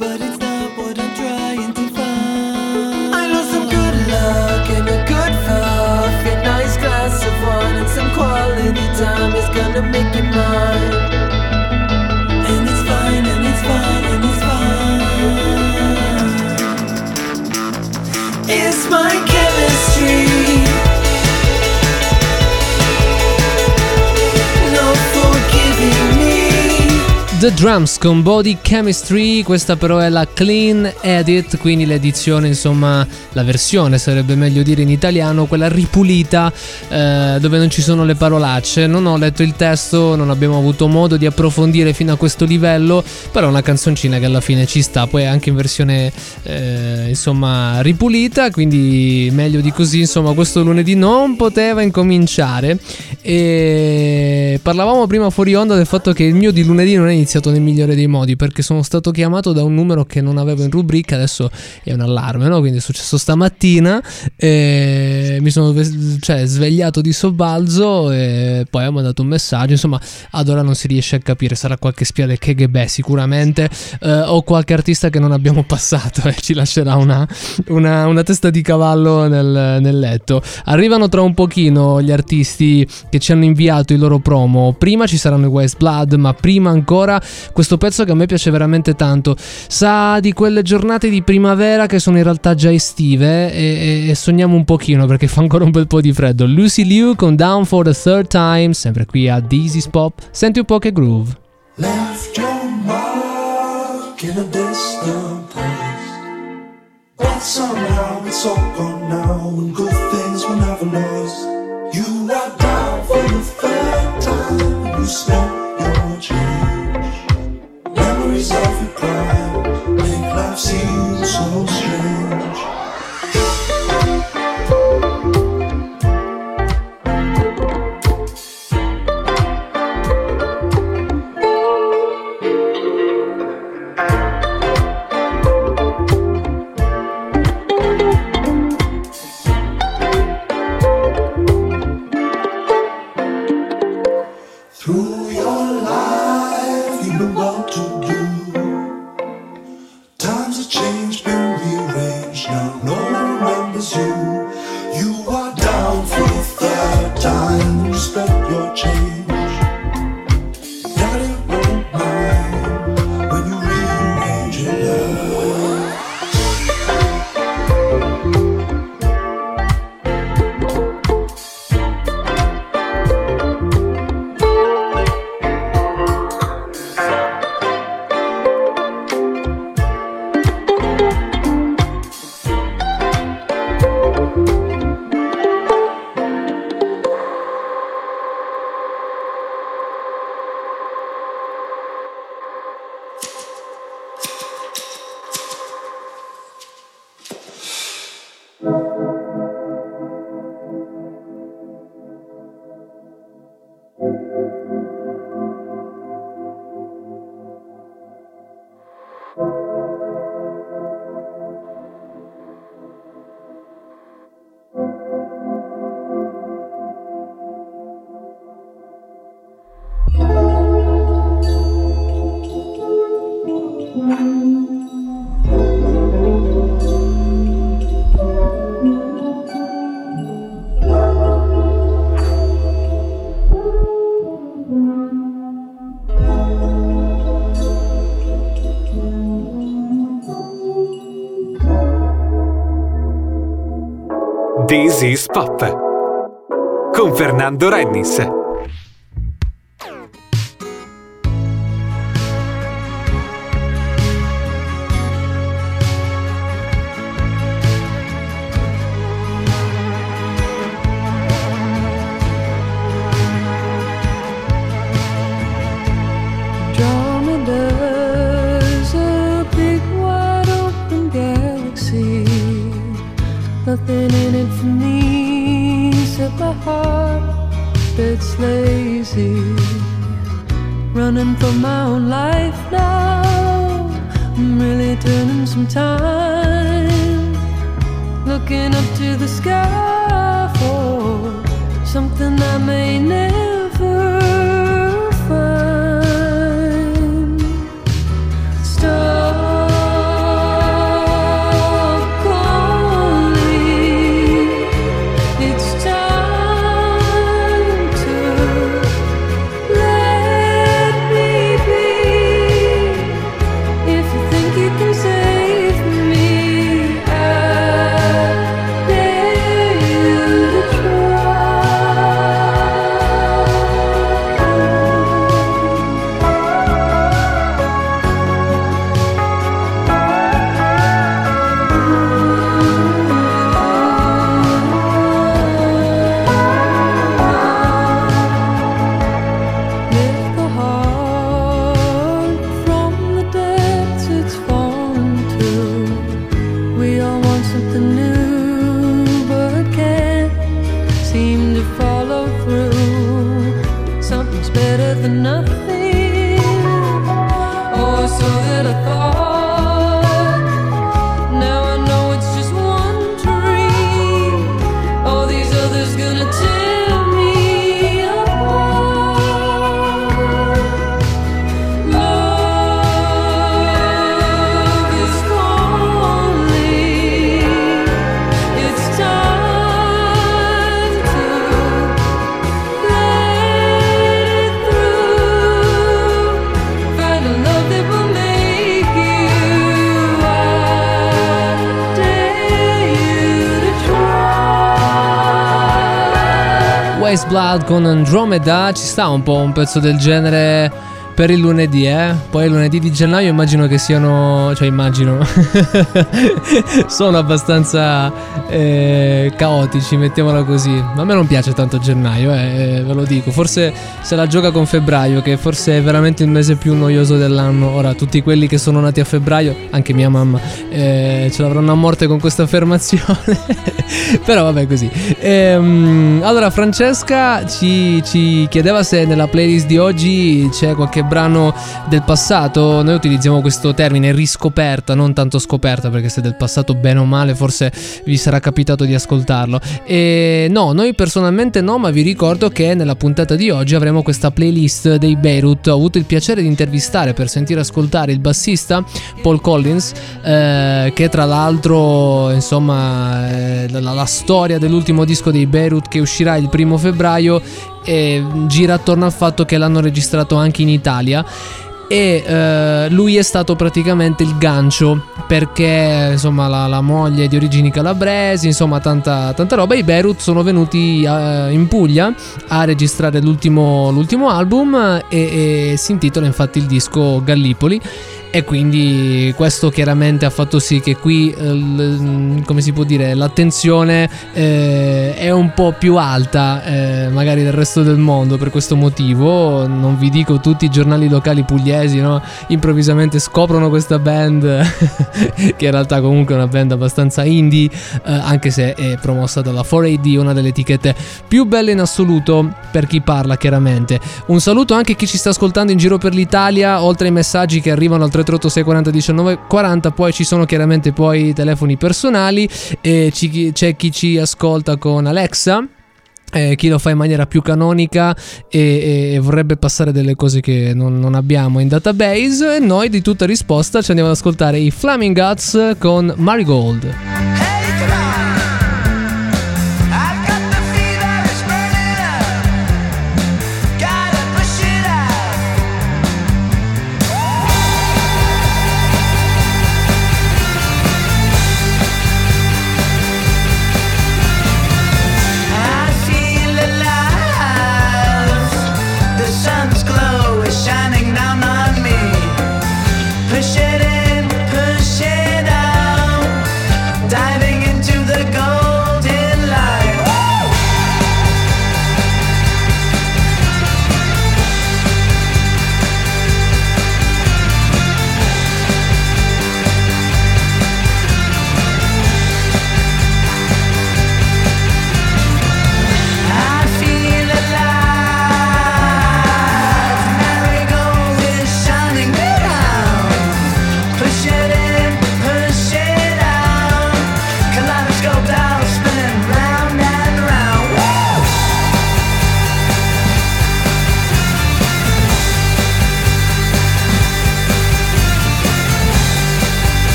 But it's not what I'm trying to find. I know some good luck and a good fuff, a nice glass of wine, and some quality time is gonna make you mine. It's my chemistry. No forgiving me. The Drums con Body Chemistry. Questa però è la clean edit, quindi l'edizione, insomma, la versione sarebbe meglio dire in italiano, quella ripulita, eh, dove non ci sono le parolacce. Non ho letto il testo, non abbiamo avuto modo di approfondire fino a questo livello, però è una canzoncina che alla fine ci sta. Poi è anche in versione eh, insomma ripulita, quindi meglio di così, insomma, questo lunedì non poteva incominciare. E parlavamo prima fuori onda del fatto che il mio di lunedì non è iniziato nel migliore dei modi, perché sono stato chiamato da un numero che non avevo in rubrica. Adesso è un allarme, no? Quindi è successo stamattina, eh, mi sono cioè, svegliato di sobbalzo e poi ho mandato un messaggio. Insomma, ad ora non si riesce a capire, sarà qualche spia del K G B sicuramente, eh, o qualche artista che non abbiamo passato e eh, ci lascerà una, una, una testa di cavallo nel, nel letto. Arrivano tra un pochino gli artisti che ci hanno inviato i loro promo. Prima ci saranno i West Blood, ma prima ancora questo pezzo che a me piace veramente tanto. Sa di quelle giornate di primavera che sono in realtà già estive E, e, e sogniamo un pochino perché fa ancora un bel po' di freddo. Lucy Liu con Down for the Third Time, sempre qui a This is Pop. Senti un po' che groove. Left your mark in a distant past, but somehow it's all gone now, and good things were never lost. You are down for the third time, and you smell your change. Memories of your pride make life seem so strange. This is Pop con Fernando Rennis. Time, looking up to the sky for something I may never find. Stop calling, it's time to let me be. If you think you can save me, I dare you to lift the heart from the depths it's fallen to. We all want something new, but can't seem to follow through. Something's better than nothing, or so that I thought. Now I know it's just one dream. All these others gonna tear me apart. Love is calling. It's time to let through. Find a love that will make you. I dare you to try. Waste Blood con Andromeda. Ci sta un po' un pezzo del genere per il lunedì, eh. Poi il lunedì di gennaio immagino che siano, cioè immagino, sono abbastanza eh, caotici, mettiamola così. Ma a me non piace tanto gennaio, eh, ve lo dico. Forse se la gioca con febbraio, che forse è veramente il mese più noioso dell'anno. Ora, tutti quelli che sono nati a febbraio, anche mia mamma, eh, ce l'avranno a morte con questa affermazione. Però vabbè, così. Ehm, allora, Francesca ci, ci chiedeva se nella playlist di oggi c'è qualche brano del passato. Noi utilizziamo questo termine riscoperta, non tanto scoperta, perché se del passato bene o male forse vi sarà capitato di ascoltarlo. E no, noi personalmente no, ma vi ricordo che nella puntata di oggi avremo questa playlist dei Beirut. Ho avuto il piacere di intervistare, per sentire ascoltare, il bassista Paul Collins, eh, che tra l'altro, insomma, eh, la, la storia dell'ultimo disco dei Beirut, che uscirà il primo febbraio, e gira attorno al fatto che l'hanno registrato anche in Italia. E eh, lui è stato praticamente il gancio, perché insomma la, la moglie di origini calabresi, insomma tanta, tanta roba. I Beirut sono venuti eh, in Puglia a registrare l'ultimo, l'ultimo album, e, e si intitola infatti il disco Gallipoli. E quindi questo chiaramente ha fatto sì che qui, eh, l, come si può dire, l'attenzione eh, è un po' più alta eh, magari del resto del mondo. Per questo motivo, non vi dico, tutti i giornali locali pugliesi, no, improvvisamente scoprono questa band che in realtà comunque è una band abbastanza indie, eh, anche se è promossa dalla quattro A D, una delle etichette più belle in assoluto per chi parla, chiaramente. Un saluto anche a chi ci sta ascoltando in giro per l'Italia, oltre ai messaggi che arrivano al tre tre otto sei quaranta diciannove quaranta. Poi ci sono chiaramente poi i telefoni personali, e ci, c'è chi ci ascolta con Alexa, eh, chi lo fa in maniera più canonica e, e vorrebbe passare delle cose che non, non abbiamo in database. E noi di tutta risposta ci andiamo ad ascoltare i Flaming Lips con Marigold. Hey, come on. Dive in.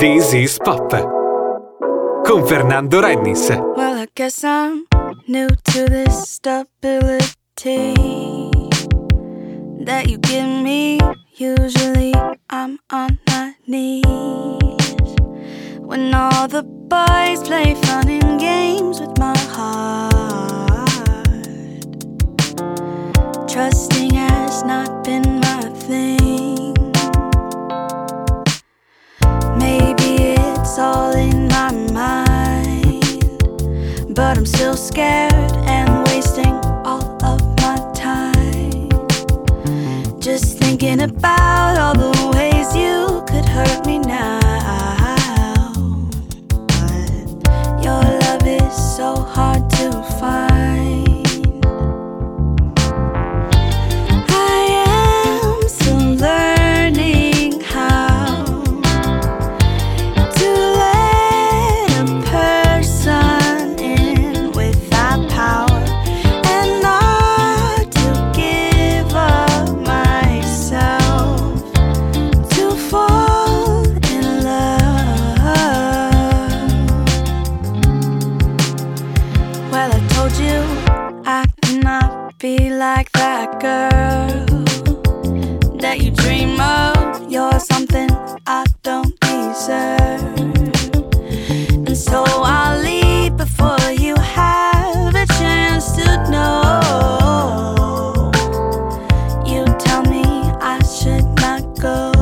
This is Pop con Fernando Rennis. Well, I guess I'm new to this stability that you give me. Usually I'm on my knees when all the boys play fun and games with my heart. Trusting has not been my thing. Maybe it's all in my mind, but I'm still scared and wasting all of my time. Just thinking about all the ways you could hurt me now, but your love is so hard to find. Like that girl that you dream of, you're something I don't deserve, and so I'll leave before you have a chance to know. You tell me I should not go.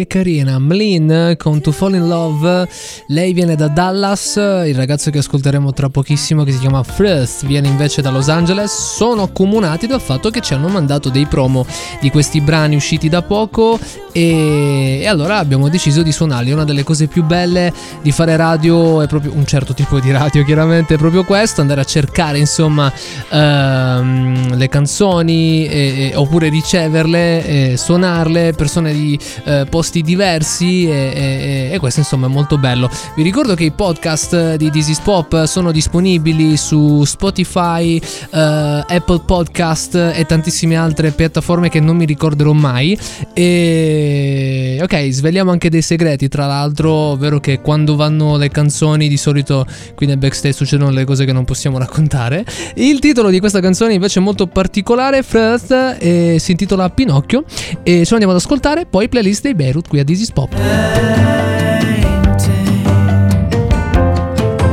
Che carina, Mlin con To Fall in Love. Lei viene da Dallas, il ragazzo che ascolteremo tra pochissimo, che si chiama Frost, viene invece da Los Angeles. Sono accomunati dal fatto che ci hanno mandato dei promo di questi brani usciti da poco e, e allora abbiamo deciso di suonarli. Una delle cose più belle di fare radio è proprio un certo tipo di radio, chiaramente, è proprio questo, andare a cercare insomma ehm, le canzoni e, e, oppure riceverle, e suonarle, persone di eh, post diversi e, e, e questo insomma è molto bello. Vi ricordo che i podcast di This is Pop sono disponibili su Spotify, eh, Apple Podcast e tantissime altre piattaforme che non mi ricorderò mai. E ok, sveliamo anche dei segreti, tra l'altro, ovvero che quando vanno le canzoni di solito qui nel backstage succedono le cose che non possiamo raccontare. Il titolo di questa canzone invece è molto particolare, First, e si intitola Pinocchio, e ce lo andiamo ad ascoltare, poi playlist dei Beirut qui a This is Pop. Painting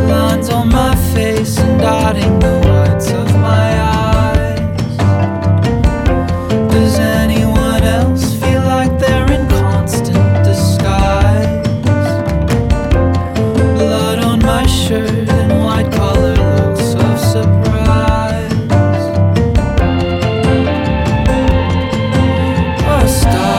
lines on my face and dotting the whites of my eyes. Does anyone else feel like they're in constant disguise? Blood on my shirt and white collar looks of surprise. Or stop.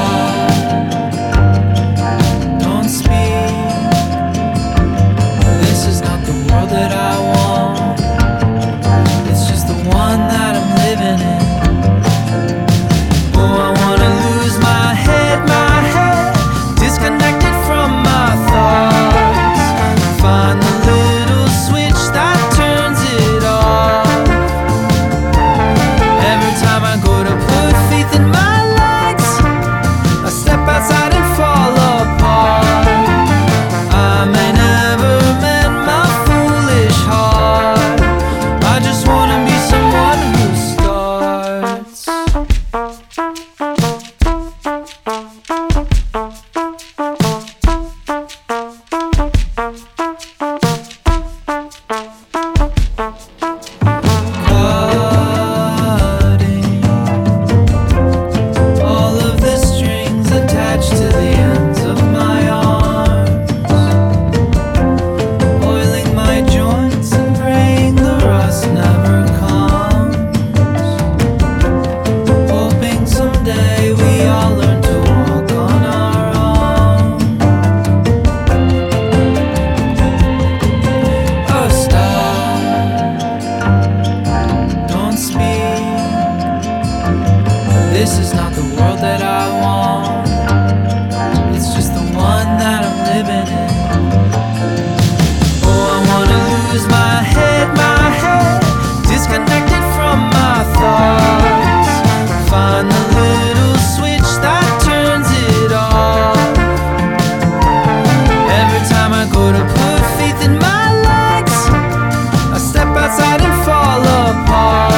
That I want. is not the world that I want. It's just the one that I'm living in. Oh, I wanna lose my head, my head, disconnected from my thoughts. Find the little switch that turns it off. Every time I go to put faith in my legs, I step outside and fall apart.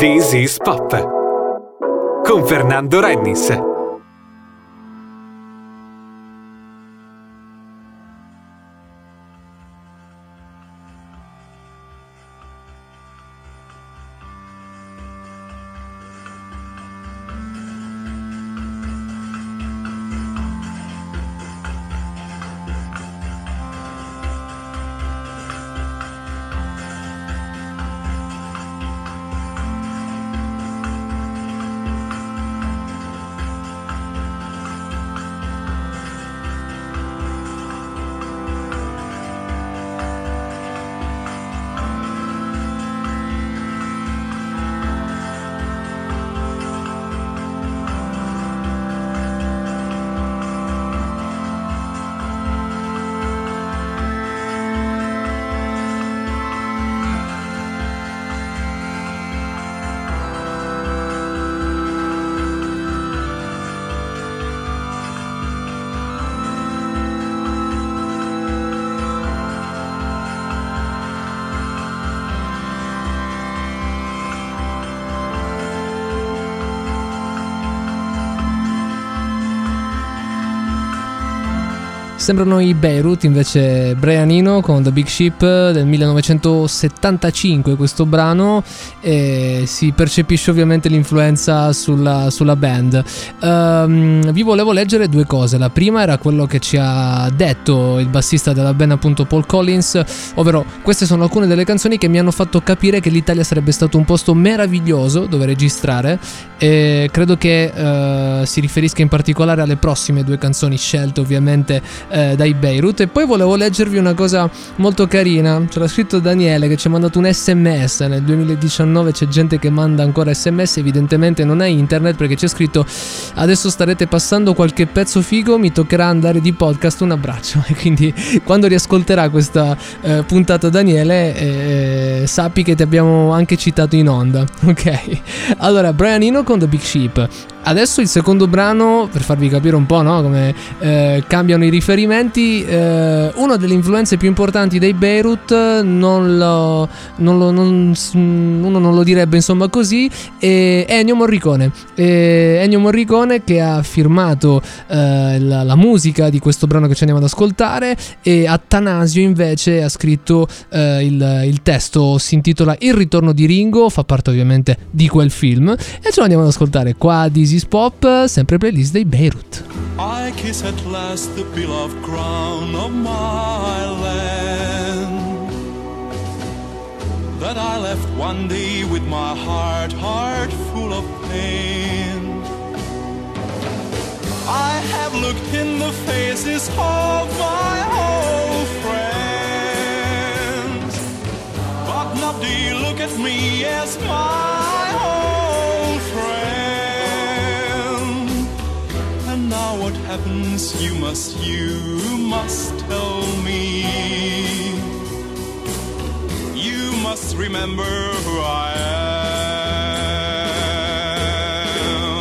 This is Pop con Fernando Rennis. Sembrano i Beirut, invece Brian Eno con The Big Ship del millenovecentosettantacinque, questo brano, e si percepisce ovviamente l'influenza sulla, sulla band. Um, vi volevo leggere due cose. La prima era quello che ci ha detto il bassista della band, appunto Paul Collins, ovvero: queste sono alcune delle canzoni che mi hanno fatto capire che l'Italia sarebbe stato un posto meraviglioso dove registrare, e credo che uh, si riferisca in particolare alle prossime due canzoni scelte ovviamente eh, dai Beirut. E poi volevo leggervi una cosa molto carina. Ce l'ha scritto Daniele, che ci ha mandato un sms. Nel duemiladiciannove c'è gente che manda ancora sms, evidentemente non è internet, perché c'è scritto: adesso starete passando qualche pezzo figo, mi toccherà andare di podcast, un abbraccio. E quindi quando riascolterà questa eh, puntata, Daniele, eh, sappi che ti abbiamo anche citato in onda, ok? Allora, Brian Eno con The Big Ship. Adesso il secondo brano, per farvi capire un po', no, come eh, cambiano i riferimenti. Eh, una delle influenze più importanti dei Beirut, non lo, non lo, non, uno non lo direbbe insomma così, è Ennio Morricone. È Ennio Morricone che ha firmato eh, la, la musica di questo brano che ci andiamo ad ascoltare, e Attanasio invece ha scritto eh, il, il testo. Si intitola Il ritorno di Ringo, fa parte ovviamente di quel film, e ce lo andiamo ad ascoltare qua di This is Pop, sempre playlist dei Beirut. I kiss at last the beloved crown of my land that I left one day with my heart, heart full of pain. I have looked in the faces of my old friends, but now they look at me as my old friend. Now what happens, you must, you must tell me. You must remember who I am.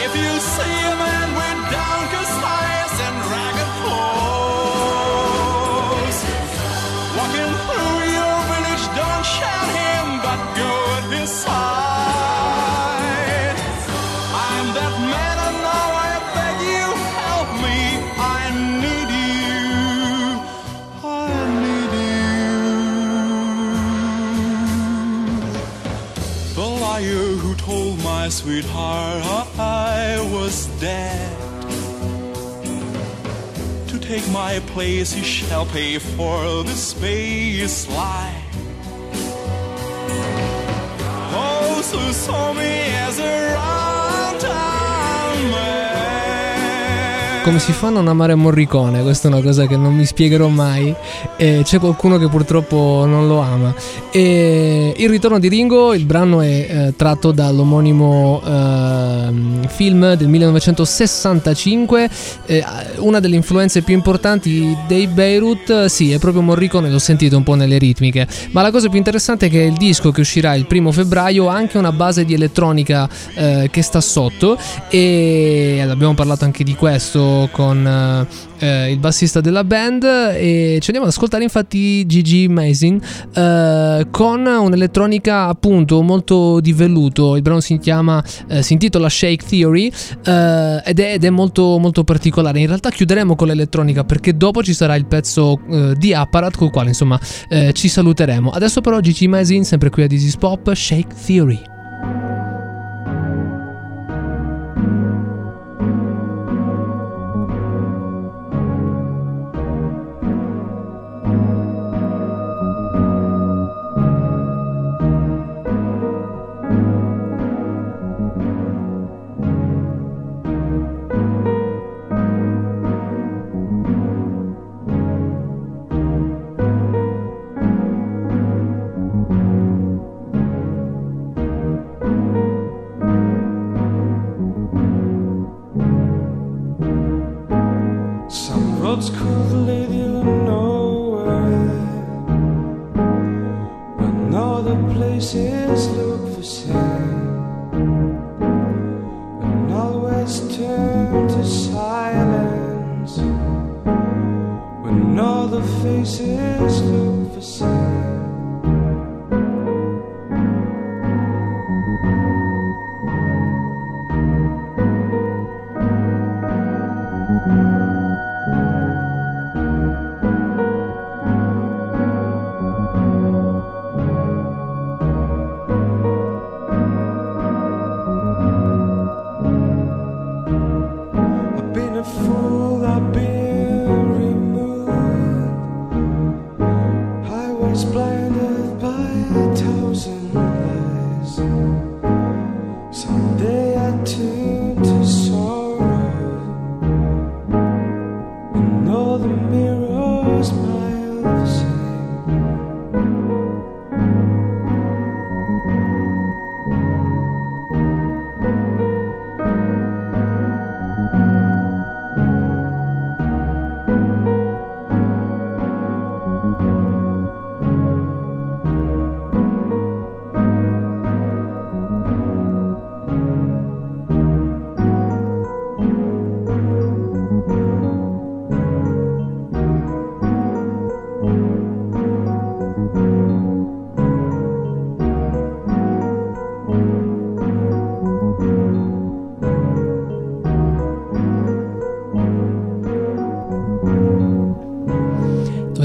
If you see a man with downcast eyes and ragged clothes walking through your village, don't shout him, but go at his side. I'm that man and now I beg you, help me, I need you, I need you. The liar who told my sweetheart I was dead, to take my place he shall pay for this space lie. Those who saw me as a round-town man. Come si fa a non amare Morricone? Questa è una cosa che non mi spiegherò mai. Eh, c'è qualcuno che purtroppo non lo ama. Eh, Il ritorno di Ringo, il brano è eh, tratto dall'omonimo eh, film del millenovecentosessantacinque. Eh, una delle influenze più importanti dei Beirut, sì, è proprio Morricone, l'ho sentito un po' nelle ritmiche. Ma la cosa più interessante è che il disco che uscirà il primo febbraio ha anche una base di elettronica eh, che sta sotto, e abbiamo parlato anche di questo con eh, il bassista della band, e ci andiamo ad ascoltare infatti Gigi Amazing eh, con un'elettronica appunto molto di velluto. Il brano si chiama eh, si intitola Shake Theory eh, ed, è, ed è molto molto particolare. In realtà chiuderemo con l'elettronica perché dopo ci sarà il pezzo eh, di Apparat col quale insomma eh, ci saluteremo. Adesso però Gigi Amazing, sempre qui a This is Pop, Shake Theory.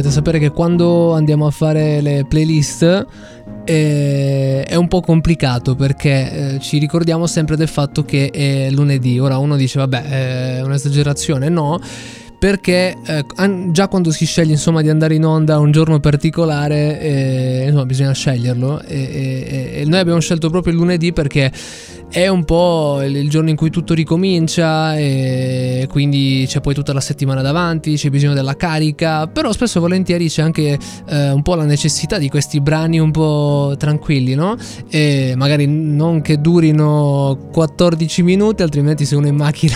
Sapere che quando andiamo a fare le playlist eh, è un po' complicato perché eh, ci ricordiamo sempre del fatto che è lunedì. Ora uno dice vabbè è un'esagerazione, no, perché eh, già quando si sceglie insomma di andare in onda un giorno particolare eh, insomma bisogna sceglierlo e, e, e noi abbiamo scelto proprio il lunedì perché è un po' il giorno in cui tutto ricomincia e quindi c'è poi tutta la settimana davanti, c'è bisogno della carica, però spesso e volentieri c'è anche eh, un po' la necessità di questi brani un po' tranquilli, no? E magari non che durino quattordici minuti, altrimenti se uno è in macchina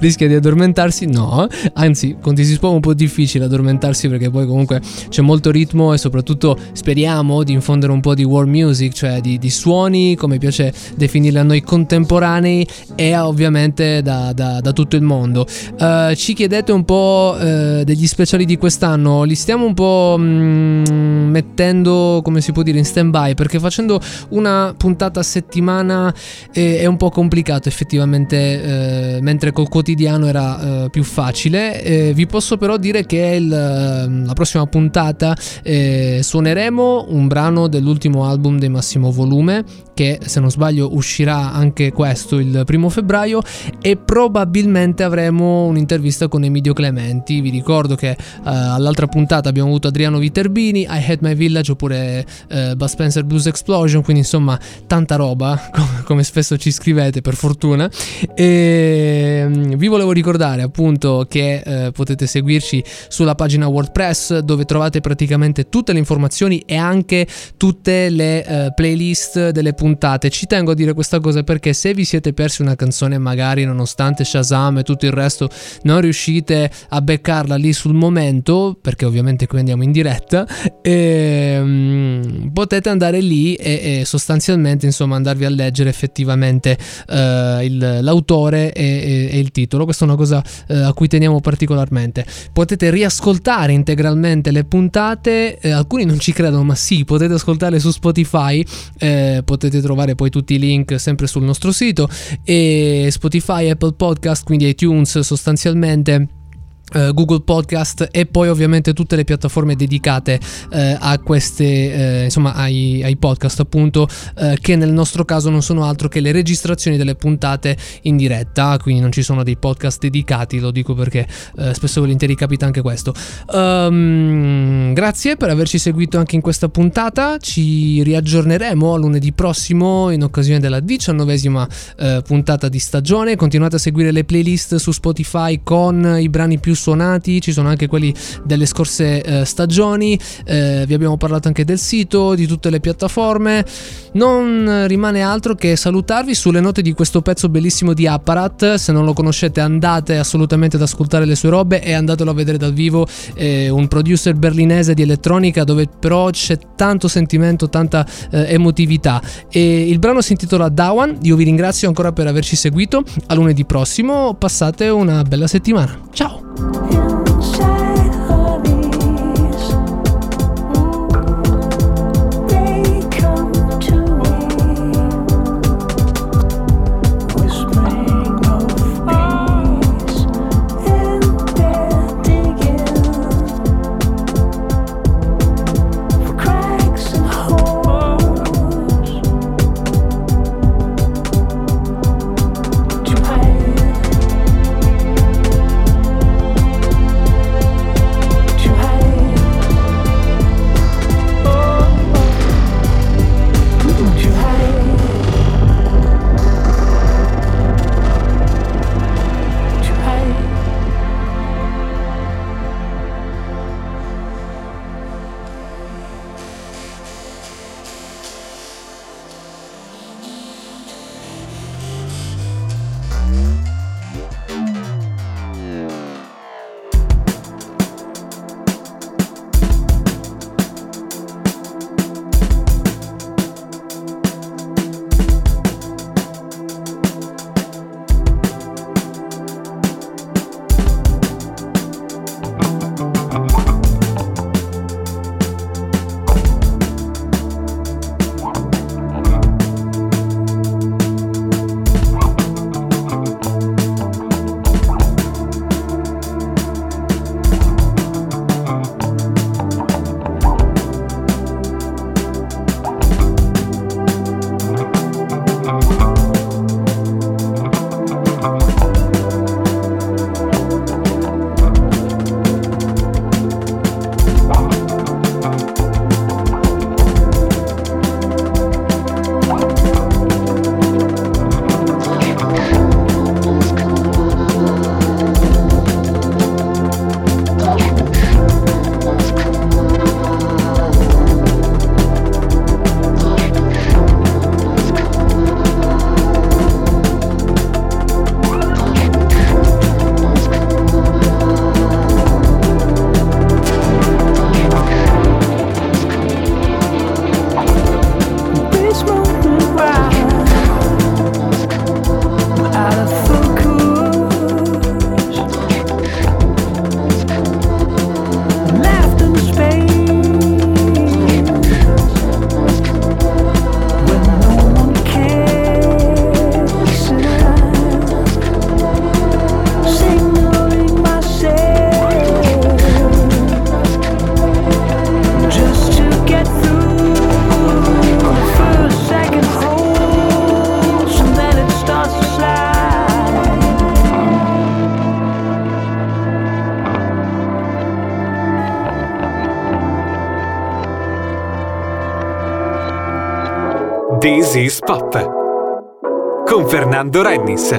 rischia di addormentarsi, no, anzi con This is Pop è un po' difficile addormentarsi, perché poi comunque c'è molto ritmo e soprattutto speriamo di infondere un po' di world music, cioè di, di suoni, come piace definirli a noi, contemporanei e ovviamente da, da, da tutto il mondo. Uh, ci chiedete un po' uh, degli speciali di quest'anno, li stiamo un po' mm, mettendo, come si può dire, in stand by, perché facendo una puntata a settimana eh, è un po' complicato effettivamente, eh, mentre col quotidiano era eh, più facile. Eh, vi posso però dire che il, la prossima puntata eh, suoneremo un brano dell'ultimo album dei Massimo Volume, che se non sbaglio uscirà anche questo il primo febbraio, e probabilmente avremo un'intervista con Emidio Clementi. Vi ricordo che eh, all'altra puntata abbiamo avuto Adriano Viterbini, I Had My Village, oppure eh, Bud Spencer Blues Explosion, quindi insomma tanta roba, com- come spesso ci scrivete, per fortuna. E vi volevo ricordare appunto che eh, potete seguirci sulla pagina WordPress, dove trovate praticamente tutte le informazioni e anche tutte le eh, playlist delle puntate. Ci tengo a dire questa cosa perché se vi siete persi una canzone, magari nonostante Shazam e tutto il resto non riuscite a beccarla lì sul momento, perché ovviamente qui andiamo in diretta, ehm, potete andare lì e, e sostanzialmente insomma andarvi a leggere effettivamente eh, il, l'autore e, e, e il titolo. Questa è una cosa eh, a cui teniamo particolarmente. Potete riascoltare integralmente le puntate, eh, alcuni non ci credono ma sì, potete ascoltarle su Spotify, eh, potete trovare poi tutti i link sempre sul nostro sito, e Spotify, Apple Podcast, quindi iTunes sostanzialmente, Google Podcast e poi ovviamente tutte le piattaforme dedicate eh, a queste eh, insomma ai, ai podcast appunto, eh, che nel nostro caso non sono altro che le registrazioni delle puntate in diretta, quindi non ci sono dei podcast dedicati, lo dico perché eh, spesso volentieri capita anche questo. Um, grazie per averci seguito anche in questa puntata, ci riaggiorneremo lunedì prossimo in occasione della diciannovesima eh, puntata di stagione. Continuate a seguire le playlist su Spotify con i brani più suonati, ci sono anche quelli delle scorse eh, stagioni, eh, vi abbiamo parlato anche del sito, di tutte le piattaforme. Non rimane altro che salutarvi sulle note di questo pezzo bellissimo di Apparat. Se non lo conoscete andate assolutamente ad ascoltare le sue robe e andatelo a vedere dal vivo, eh, un producer berlinese di elettronica dove però c'è tanto sentimento, tanta eh, emotività, e il brano si intitola Dawan. Io vi ringrazio ancora per averci seguito, a lunedì prossimo, passate una bella settimana, ciao. Inside her knees, they come to me, whispering of peace, and they're digging for cracks and holes to hide. This is Pop con Fernando Rennis.